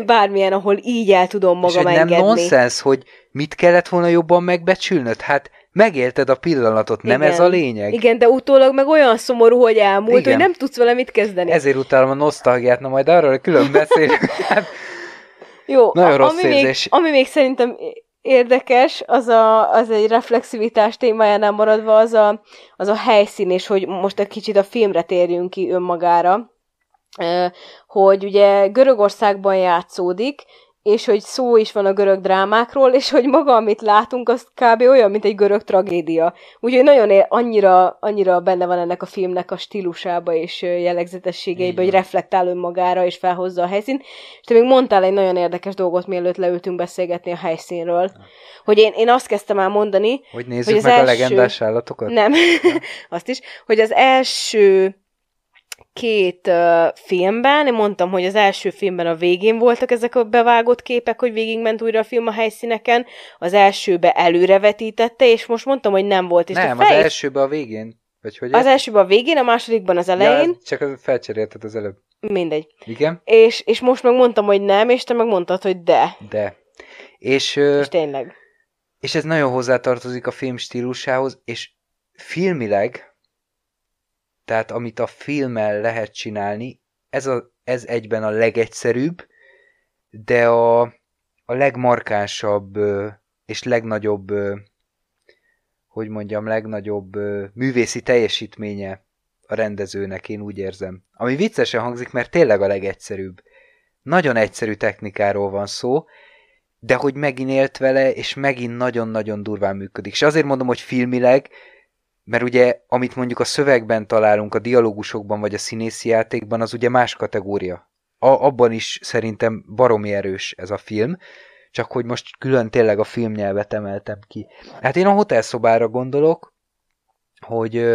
bármilyen, ahol így el tudom magam engedni. És nem nonsens, hogy mit kellett volna jobban megbecsülnöd? Hát megélted a pillanatot, nem igen. Ez a lényeg? Igen, de utólag meg olyan szomorú, hogy elmúlt, igen. Hogy nem tudsz vele mit kezdeni. Ezért utálom a nosztalgiát, na majd arról külön beszélünk. Jó, ami még szerintem érdekes, az egy reflexivitás témájánál maradva, az a helyszín, és hogy most egy kicsit a filmre térjünk ki önmagára, hogy ugye Görögországban játszódik, és hogy szó is van a görög drámákról, és hogy maga, amit látunk, az kb. Olyan, mint egy görög tragédia. Úgyhogy nagyon annyira benne van ennek a filmnek a stílusába és jellegzetességeibe, hogy reflektál önmagára, és felhozza a helyszínt. És te még mondtál egy nagyon érdekes dolgot, mielőtt leültünk beszélgetni a helyszínről. Hogy én azt kezdtem el mondani... Hogy nézzük hogy meg a legendás állatokat? Nem. Azt is. Hogy az első... két filmben, én mondtam, hogy az első filmben a végén voltak ezek a bevágott képek, hogy végigment újra a film a helyszíneken, az elsőbe előrevetítette, és most mondtam, hogy nem volt. És nem, az elsőbe a végén. Vagy hogy az elsőbe a végén, a másodikban az elején. Ja, csak felcserélted az előbb. Mindegy. Igen. És most megmondtam, hogy nem, és te megmondtad, hogy de. De. És tényleg. És ez nagyon hozzátartozik a film stílusához, és filmileg... Tehát amit a filmmel lehet csinálni, ez egyben a legegyszerűbb, de a legmarkánsabb és legnagyobb, legnagyobb művészi teljesítménye a rendezőnek, én úgy érzem. Ami viccesen hangzik, mert tényleg a legegyszerűbb. Nagyon egyszerű technikáról van szó, de hogy megint élt vele, és megint nagyon-nagyon durván működik. És azért mondom, hogy filmileg, mert ugye, amit mondjuk a szövegben találunk, a dialógusokban, vagy a színészi játékban, az ugye más kategória. Abban is szerintem baromi erős ez a film, csak hogy most külön tényleg a filmnyelvet emeltem ki. Hát én a hotelszobára gondolok, hogy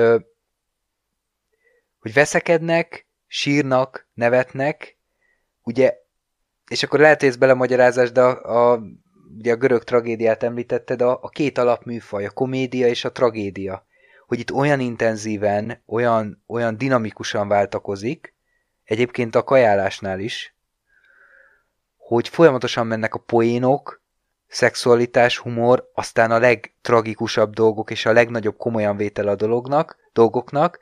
veszekednek, sírnak, nevetnek, ugye, és akkor lehet, hogy ez belemagyarázás, de ugye a görög tragédiát említetted, a két alapműfaj, a komédia és a tragédia. Hogy itt olyan intenzíven, olyan dinamikusan váltakozik, egyébként a kajálásnál is, hogy folyamatosan mennek a poénok, szexualitás, humor, aztán a legtragikusabb dolgok és a legnagyobb komolyan vétel a dolgoknak,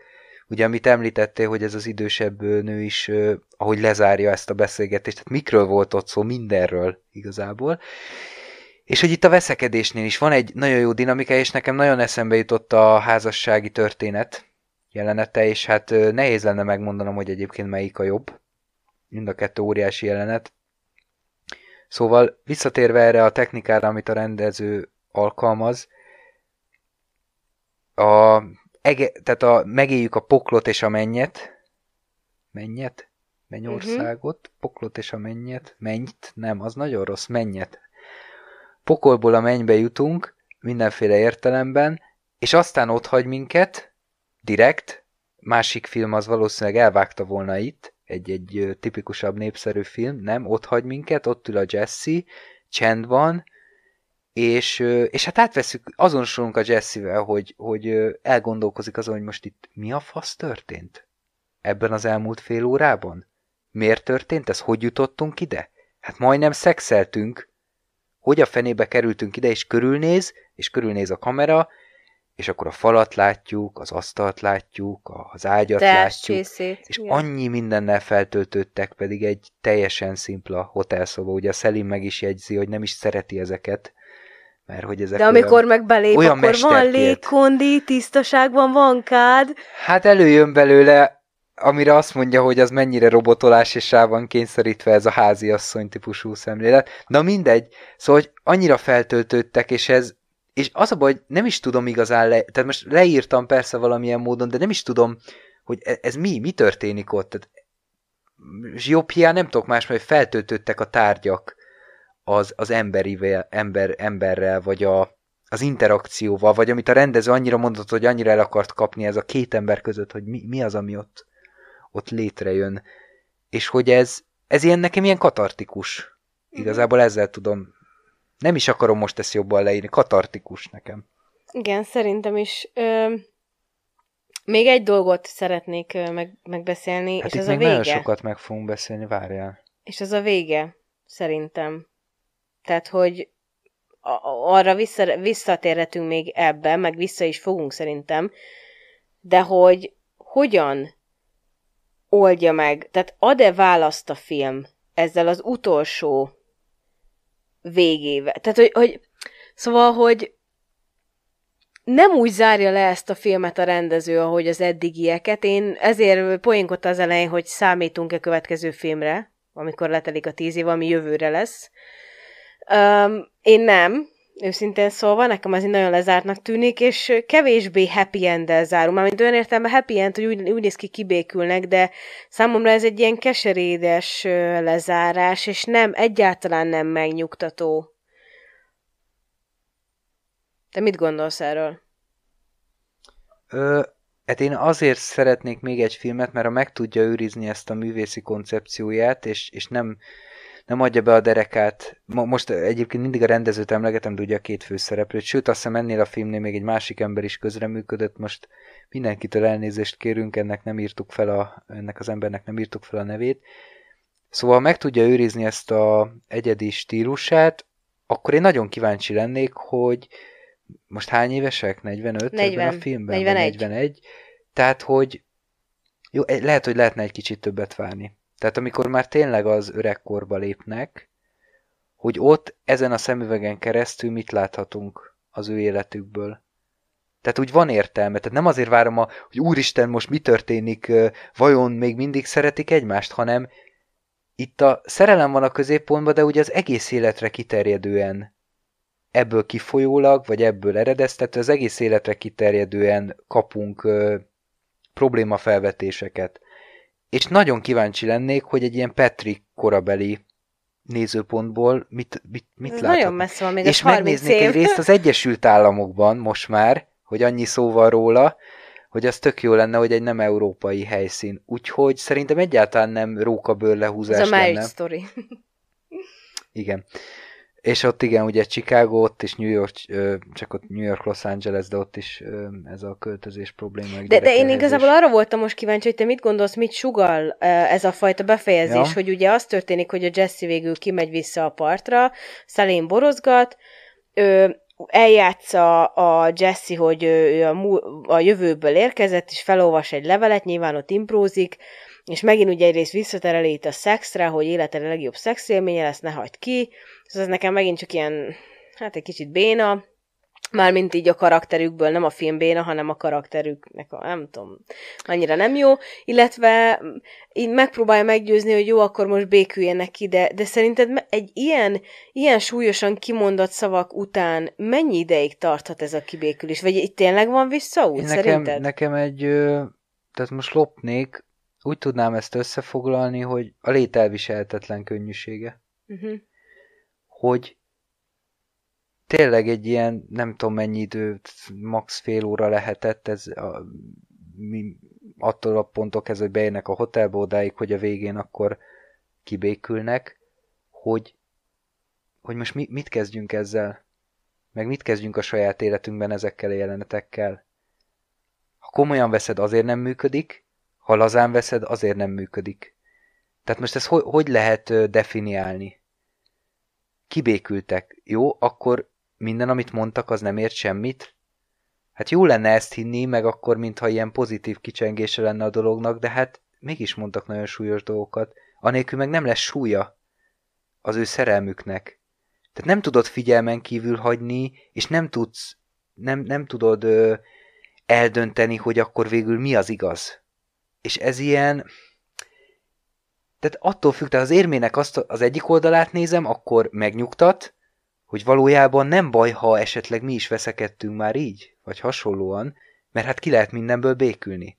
Ugye, amit említettél, hogy ez az idősebb nő is, ahogy lezárja ezt a beszélgetést, tehát mikről volt ott szó, mindenről igazából. És hogy itt a veszekedésnél is van egy nagyon jó dinamika, és nekem nagyon eszembe jutott a házassági történet jelenete, és hát nehéz lenne megmondanom, hogy egyébként melyik a jobb. Mind a kettő óriási jelenet. Szóval visszatérve erre a technikára, amit a rendező alkalmaz, megéljük a poklot és a mennyet. Mennyet? Mennyországot? Uh-huh. Poklot és a mennyet? Mennyt? Nem, az nagyon rossz. Mennyet. Pokolból a mennybe jutunk, mindenféle értelemben, és aztán ott hagy minket, direkt. Másik film az valószínűleg elvágta volna itt, egy tipikusabb, népszerű film. Nem, ott hagy minket, ott ül a Jesse, csend van, és hát átveszük, azonosulunk a Jesse-vel, hogy elgondolkozik azon, hogy most itt mi a fasz történt ebben az elmúlt fél órában? Miért történt ez? Hogy jutottunk ide? Hát majdnem szexeltünk. Hogy a fenébe kerültünk ide, és körülnéz a kamera, és akkor a falat látjuk, az asztalt látjuk, az ágyat látjuk, és annyi mindennel feltöltöttek, pedig egy teljesen szimpla hotelszoba. Ugye a Szelim meg is jegyzi, hogy nem is szereti ezeket, mert hogy ezek de amikor olyan, meg belép, olyan akkor van légkondi, tisztaságban van kád. Hát előjön belőle, amire azt mondja, hogy az mennyire robotolás és rá van kényszerítve ez a háziasszony típusú szemlélet. Na mindegy, szóval hogy annyira feltöltöttek, és az a baj, hogy nem is tudom igazán, tehát most leírtam persze valamilyen módon, de nem is tudom, hogy ez mi történik ott. Tehát, jobb hiány nem tudok más, mert feltöltöttek a tárgyak az emberrel, vagy az interakcióval, vagy amit a rendező annyira mondott, hogy annyira el akart kapni ez a két ember között, hogy mi az, ami ott létrejön. És hogy ez nekem ilyen katartikus. Igazából ezzel tudom. Nem is akarom most ezt jobban leírni. Katartikus nekem. Igen, szerintem is. Még egy dolgot szeretnék megbeszélni, hát és ez a vége. Hát itt még nagyon sokat meg fogunk beszélni, várjál. És ez a vége, szerintem. Tehát, hogy arra visszatérhetünk még ebbe, meg vissza is fogunk szerintem, de hogy hogyan oldja meg, tehát ad-e választ a film ezzel az utolsó végével? Tehát, hogy nem úgy zárja le ezt a filmet a rendező, ahogy az eddigieket. Én ezért poénkodtam az elején, hogy számítunk-e következő filmre, amikor letelik a 10 év, ami jövőre lesz. Én nem, őszintén szólva, nekem ez nagyon lezártnak tűnik, és kevésbé happy end-del zárul. Mármint olyan értelemben happy end, hogy úgy néz ki, kibékülnek, de számomra ez egy ilyen keserédes lezárás, és nem, egyáltalán nem megnyugtató. Te mit gondolsz erről? Hát én azért szeretnék még egy filmet, mert ha meg tudja őrizni ezt a művészi koncepcióját, és nem adja be a derekát. Most egyébként mindig a rendezőt emlegetem, de ugye a két főszereplőt. Sőt, azt hiszem ennél a filmnél még egy másik ember is közreműködött. Most mindenkitől elnézést kérünk, ennek az embernek nem írtuk fel a nevét. Szóval meg tudja őrizni ezt az egyedi stílusát, akkor én nagyon kíváncsi lennék, hogy most hány évesek? 45 ebben a filmben? 41. Tehát, hogy jó, lehet, hogy lehetne egy kicsit többet várni. Tehát amikor már tényleg az öregkorba lépnek, hogy ott ezen a szemüvegen keresztül mit láthatunk az ő életükből. Tehát úgy van értelme. Tehát nem azért várom, hogy úristen, most mi történik, vajon még mindig szeretik egymást, hanem itt a szerelem van a középpontban, de ugye az egész életre kiterjedően ebből kifolyólag, vagy ebből eredeztetve az egész életre kiterjedően kapunk problémafelvetéseket. És nagyon kíváncsi lennék, hogy egy ilyen Patrick korabeli nézőpontból mit láthatunk. És megnéznék egy részt az Egyesült Államokban most már, hogy annyi szó van róla, hogy az tök jó lenne, hogy egy nem európai helyszín. Úgyhogy szerintem egyáltalán nem rókabőr lehúzás lenne. Ez a Marriage Story. Igen. És ott igen, ugye Chicago, ott is New York, csak ott New York, Los Angeles, de ott is ez a költözés probléma. De én igazából arra voltam most kíváncsi, hogy te mit gondolsz, mit sugall ez a fajta befejezés, ja. Hogy ugye az történik, hogy a Jesse végül kimegy vissza a partra, Szelén borozgat, eljátsza a Jesse, hogy ő a jövőből érkezett, és felolvas egy levelet, nyilván ott imprózik, és megint ugye egyrészt visszatereli itt a szexre, hogy életed a legjobb szexélménye lesz, ne hagyd ki, és ez nekem megint csak ilyen, hát egy kicsit béna, mármint így a karakterükből, nem a film béna, hanem a karakterüknek a, nem tudom, annyira nem jó, illetve így megpróbálja meggyőzni, hogy jó, akkor most béküljenek ki, de szerinted egy ilyen súlyosan kimondott szavak után mennyi ideig tarthat ez a kibékülés? Vagy itt tényleg van visszaút, szerinted? Nekem egy, tehát most lopnék, úgy tudnám ezt összefoglalni, hogy a lét elviselhetetlen könnyűsége. Uh-huh. Hogy tényleg egy ilyen, nem tudom mennyi idő, max fél óra lehetett, ez attól a ponttól kezdve, hogy beérnek a hotelbe odáig, hogy a végén akkor kibékülnek, hogy most mit kezdjünk ezzel, meg mit kezdjünk a saját életünkben ezekkel a jelenetekkel. Ha komolyan veszed, azért nem működik, ha lazán veszed, azért nem működik. Tehát most ezt hogy lehet definiálni? Kibékültek. Jó, akkor minden, amit mondtak, az nem ért semmit? Hát jó lenne ezt hinni, meg akkor, mintha ilyen pozitív kicsengése lenne a dolognak, de hát mégis mondtak nagyon súlyos dolgokat. Anélkül meg nem lesz súlya az ő szerelmüknek. Tehát nem tudod figyelmen kívül hagyni, és nem tudod eldönteni, hogy akkor végül mi az igaz. És ez ilyen... Tehát attól függ, tehát az érmének azt az egyik oldalát nézem, akkor megnyugtat, hogy valójában nem baj, ha esetleg mi is veszekedtünk már így, vagy hasonlóan, mert hát ki lehet mindenből békülni.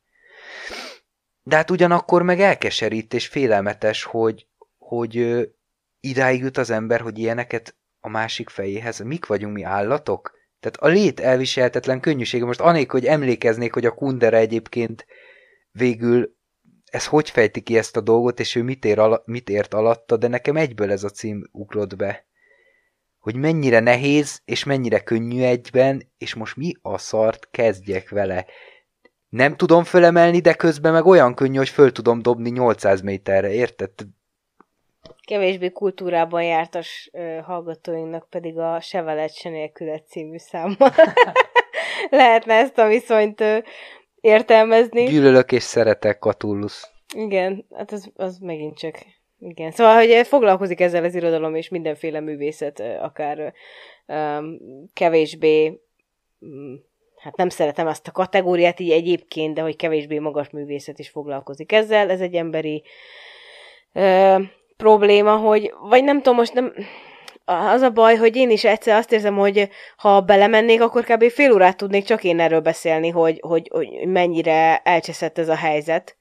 De hát ugyanakkor meg elkeserít és félelmetes, hogy idáig jut az ember, hogy ilyeneket a másik fejéhez, mik vagyunk mi, állatok? Tehát a lét elviselhetetlen könnyűsége. Most anélkül, hogy emlékeznék, hogy a Kundera egyébként végül ez hogy fejti ki ezt a dolgot, és ő mit ért alatta, de nekem egyből ez a cím ugrott be. Hogy mennyire nehéz, és mennyire könnyű egyben, és most mi a szart kezdjek vele. Nem tudom fölemelni, de közben meg olyan könnyű, hogy föl tudom dobni 800 méterre, érted? Kevésbé kultúrában jártas hallgatóinknak pedig a Se veled, se nélküled című számmal lehetne ezt a viszonyt értelmezni. Gyűlölök és szeretek, Catullus. Igen, hát az megint csak. Igen. Szóval, hogy foglalkozik ezzel az irodalom, és mindenféle művészet, akár kevésbé, hát nem szeretem azt a kategóriát így egyébként, de hogy kevésbé magas művészet is foglalkozik ezzel. Ez egy emberi probléma, hogy, vagy nem tudom, most nem... Az a baj, hogy én is egyszer azt érzem, hogy ha belemennék, akkor kb. Fél órát tudnék csak én erről beszélni, hogy mennyire elcseszett ez a helyzet.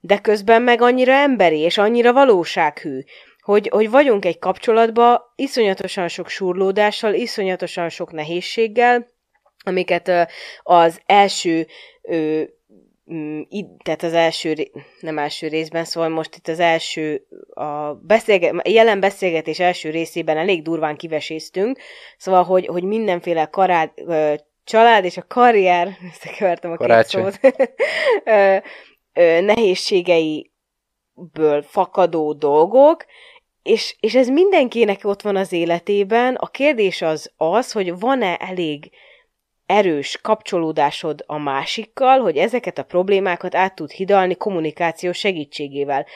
De közben meg annyira emberi, és annyira valósághű, hogy vagyunk egy kapcsolatban iszonyatosan sok surlódással, iszonyatosan sok nehézséggel, amiket az első... tehát az első, nem első részben, szóval most itt az első, jelen beszélgetés első részében elég durván kiveséztünk, szóval, hogy mindenféle család és a karrier, összekevertem a karácsony. Két szót, nehézségeiből fakadó dolgok, és ez mindenkinek ott van az életében. A kérdés az, hogy van-e elég erős kapcsolódásod a másikkal, hogy ezeket a problémákat át tud hidalni kommunikáció segítségével.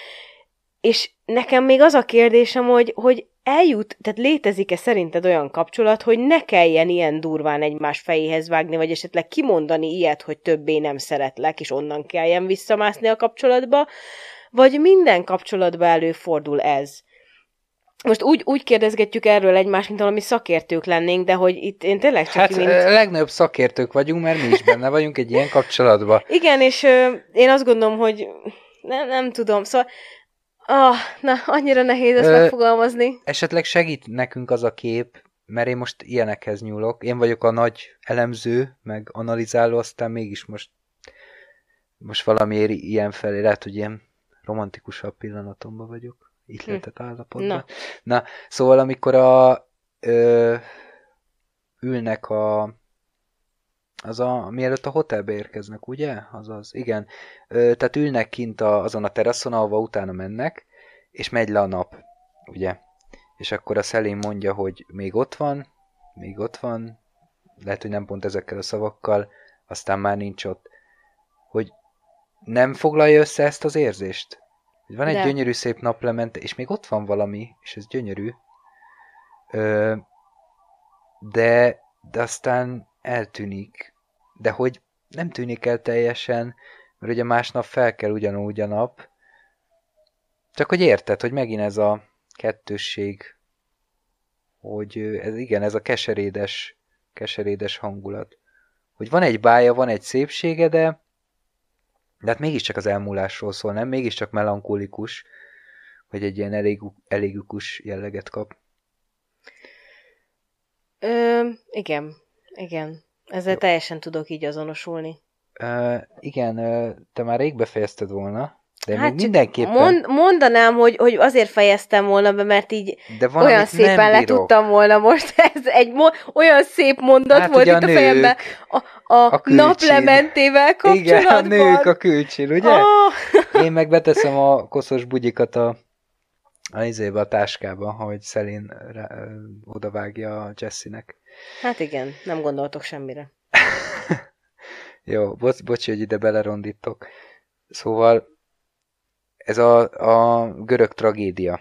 És nekem még az a kérdésem, hogy eljut, tehát létezik-e szerinted olyan kapcsolat, hogy ne kelljen ilyen durván egymás fejéhez vágni, vagy esetleg kimondani ilyet, hogy többé nem szeretlek, és onnan kelljen visszamászni a kapcsolatba, vagy minden kapcsolatba előfordul ez? Most úgy kérdezgetjük erről egymást, mint valami szakértők lennénk, de hogy itt én tényleg csak... Hát legnagyobb szakértők vagyunk, mert mi is benne vagyunk egy ilyen kapcsolatban. Igen, és én azt gondolom, hogy nem tudom, szóval annyira nehéz ezt megfogalmazni. Esetleg segít nekünk az a kép, mert én most ilyenekhez nyúlok. Én vagyok a nagy elemző, meg analizáló, aztán mégis most valamiért ilyen felé, lehet, hogy ilyen romantikusabb pillanatomban vagyok. Itt lehetett állapotban. Na, szóval amikor ülnek mielőtt a hotelbe érkeznek, ugye? Azaz, igen. Tehát ülnek kint azon a teraszon, ahova utána mennek, és megy le a nap, ugye? És akkor a Szelim mondja, hogy még ott van, lehet, hogy nem pont ezekkel a szavakkal, aztán már nincs ott, hogy nem foglalja össze ezt az érzést? Hogy van egy gyönyörű szép naplemente, és még ott van valami, és ez gyönyörű, de aztán eltűnik, de hogy nem tűnik el teljesen, mert ugye másnap fel kell ugyanúgy a nap, csak hogy érted, hogy megint ez a kettősség, hogy ez, igen, ez a keserédes hangulat. Hogy van egy bája, van egy szépsége, de hát mégiscsak az elmúlásról szól, nem? Mégiscsak melankolikus, hogy egy ilyen elégikus jelleget kap. Igen. Ezzel jó. Teljesen tudok így azonosulni. Te már rég befejezted volna. De hát még mindenképpen... mondanám, hogy azért fejeztem volna be, mert így olyan szépen le tudtam volna most. Ez egy olyan szép mondat hát volt itt a fejemben. A naplementével kapcsolatban. Igen, a nők a külcsín, ugye? Oh. Én meg beteszem a koszos bugyikat a táskába, hogy Szelin odavágja a Jessy-nek. Hát igen, nem gondoltok semmire. Jó, bocsi, hogy ide belerondítok. Szóval ez a görög tragédia.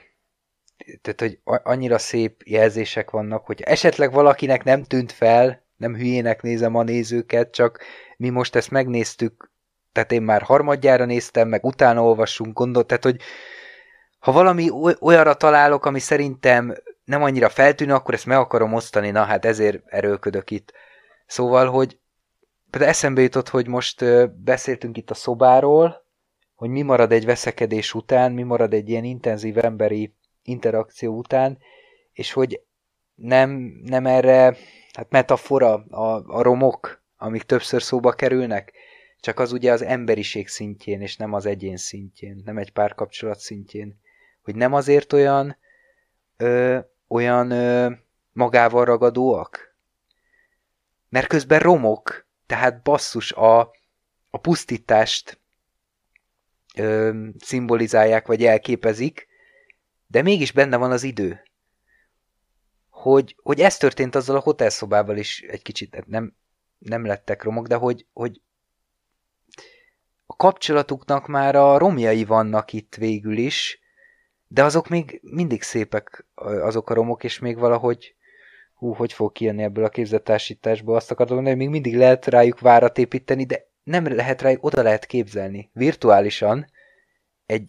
Tehát, hogy annyira szép jelzések vannak, hogy esetleg valakinek nem tűnt fel, nem hülyének nézem a nézőket, csak mi most ezt megnéztük, tehát én már harmadjára néztem, meg utána olvassunk, tehát, hogy ha valami olyanra találok, ami szerintem nem annyira feltűnő, akkor ezt meg akarom osztani, na hát ezért erőlködök itt. Szóval, hogy például eszembe jutott, hogy most beszéltünk itt a szobáról, hogy mi marad egy veszekedés után, mi marad egy ilyen intenzív emberi interakció után, és hogy nem erre, hát metafora a romok, amik többször szóba kerülnek, csak az ugye az emberiség szintjén, és nem az egyén szintjén, nem egy párkapcsolat szintjén, hogy nem azért olyan magával ragadóak, mert közben romok, tehát basszus a pusztítást szimbolizálják, vagy elképezik, de mégis benne van az idő. Hogy ez történt azzal a hotelszobával is egy kicsit, nem lettek romok, de hogy a kapcsolatuknak már a romjai vannak itt végül is, de azok még mindig szépek azok a romok, és még valahogy hogy fog kijönni ebből a képzettársításból, azt akartam mondani, hogy még mindig lehet rájuk várat építeni, de nem lehet rá, oda lehet képzelni virtuálisan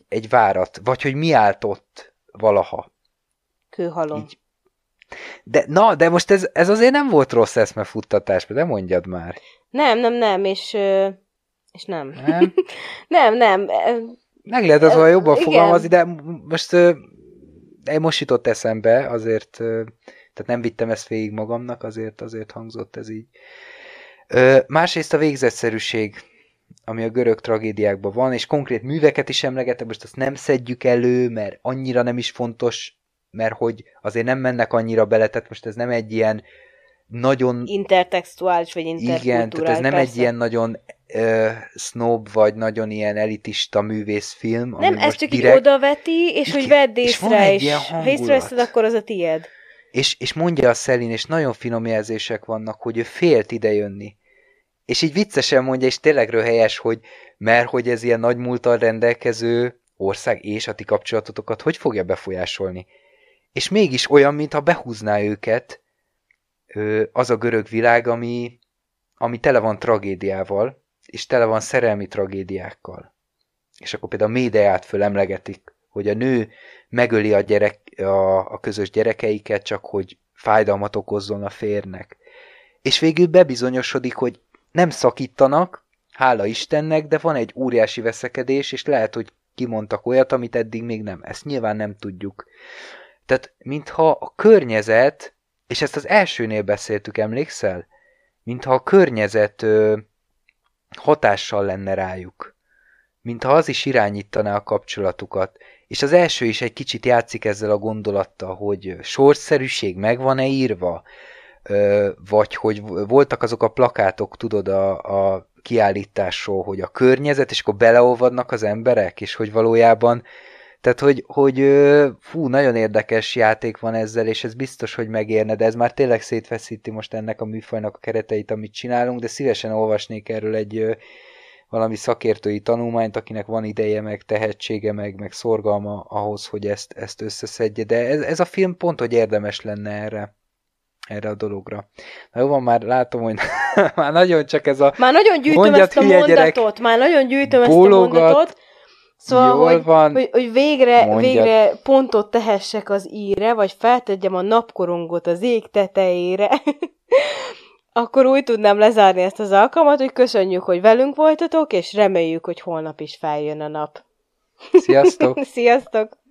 egy várat, vagy hogy mi állt ott valaha. Kőhalom. Így. De most ez azért nem volt rossz eszmefuttatás, de mondjad már. Nem, és nem. Nem? nem. Meg lehet azonban jobban fogalmazni, de most jutott eszembe, azért, tehát nem vittem ezt végig magamnak, azért hangzott ez így. Másrészt a végzetszerűség, ami a görög tragédiákban van, és konkrét műveket is emlegetek, most azt nem szedjük elő, mert annyira nem is fontos, mert hogy azért nem mennek annyira bele, tehát most ez nem egy ilyen nagyon... intertextuális, vagy interkulturális. Igen, tehát ez nem persze. Egy ilyen nagyon snob, vagy nagyon ilyen elitista művészfilm. Nem, ami ez most csak direkt... így odaveti, és igen, hogy vedd észre is. Ha észre veszed, akkor az a tied. És mondja a Szelin, és nagyon finom jelzések vannak, hogy ő félt idejönni. És így viccesen mondja, és tényleg röhelyes, hogy mert hogy ez ilyen nagy múlttal rendelkező ország és a ti kapcsolatotokat hogy fogja befolyásolni. És mégis olyan, mintha behúzná őket az a görög világ, ami tele van tragédiával, és tele van szerelmi tragédiákkal. És akkor például a Médeát fölemlegetik, hogy a nő megöli a közös gyerekeiket, csak hogy fájdalmat okozzon a férnek. És végül bebizonyosodik, hogy nem szakítanak, hála Istennek, de van egy óriási veszekedés, és lehet, hogy kimondtak olyat, amit eddig még nem. Ezt nyilván nem tudjuk. Tehát, mintha a környezet, és ezt az elsőnél beszéltük, emlékszel? Mintha a környezet hatással lenne rájuk. Mintha az is irányítaná a kapcsolatukat. És az első is egy kicsit játszik ezzel a gondolattal, hogy sorszerűség meg van-e írva, vagy hogy voltak azok a plakátok, tudod, a kiállításról, hogy a környezet, és akkor beleolvadnak az emberek, és hogy valójában Tehát, hogy fú, nagyon érdekes játék van ezzel, és ez biztos, hogy megérne, de ez már tényleg szétfeszíti most ennek a műfajnak a kereteit, amit csinálunk, de szívesen olvasnék erről egy valami szakértői tanulmányt, akinek van ideje, meg tehetsége, meg szorgalma ahhoz, hogy ezt összeszedje. De ez a film pont, hogy érdemes lenne erre a dologra. Na jó, van, már látom, hogy már nagyon csak ez a... Már nagyon gyűjtöm ezt a mondatot, Szóval, hogy végre pontot tehessek az íre, vagy feltegyem a napkorongot az ég tetejére, akkor úgy tudnám lezárni ezt az alkalmat, hogy köszönjük, hogy velünk voltatok, és reméljük, hogy holnap is feljön a nap. Sziasztok! Sziasztok!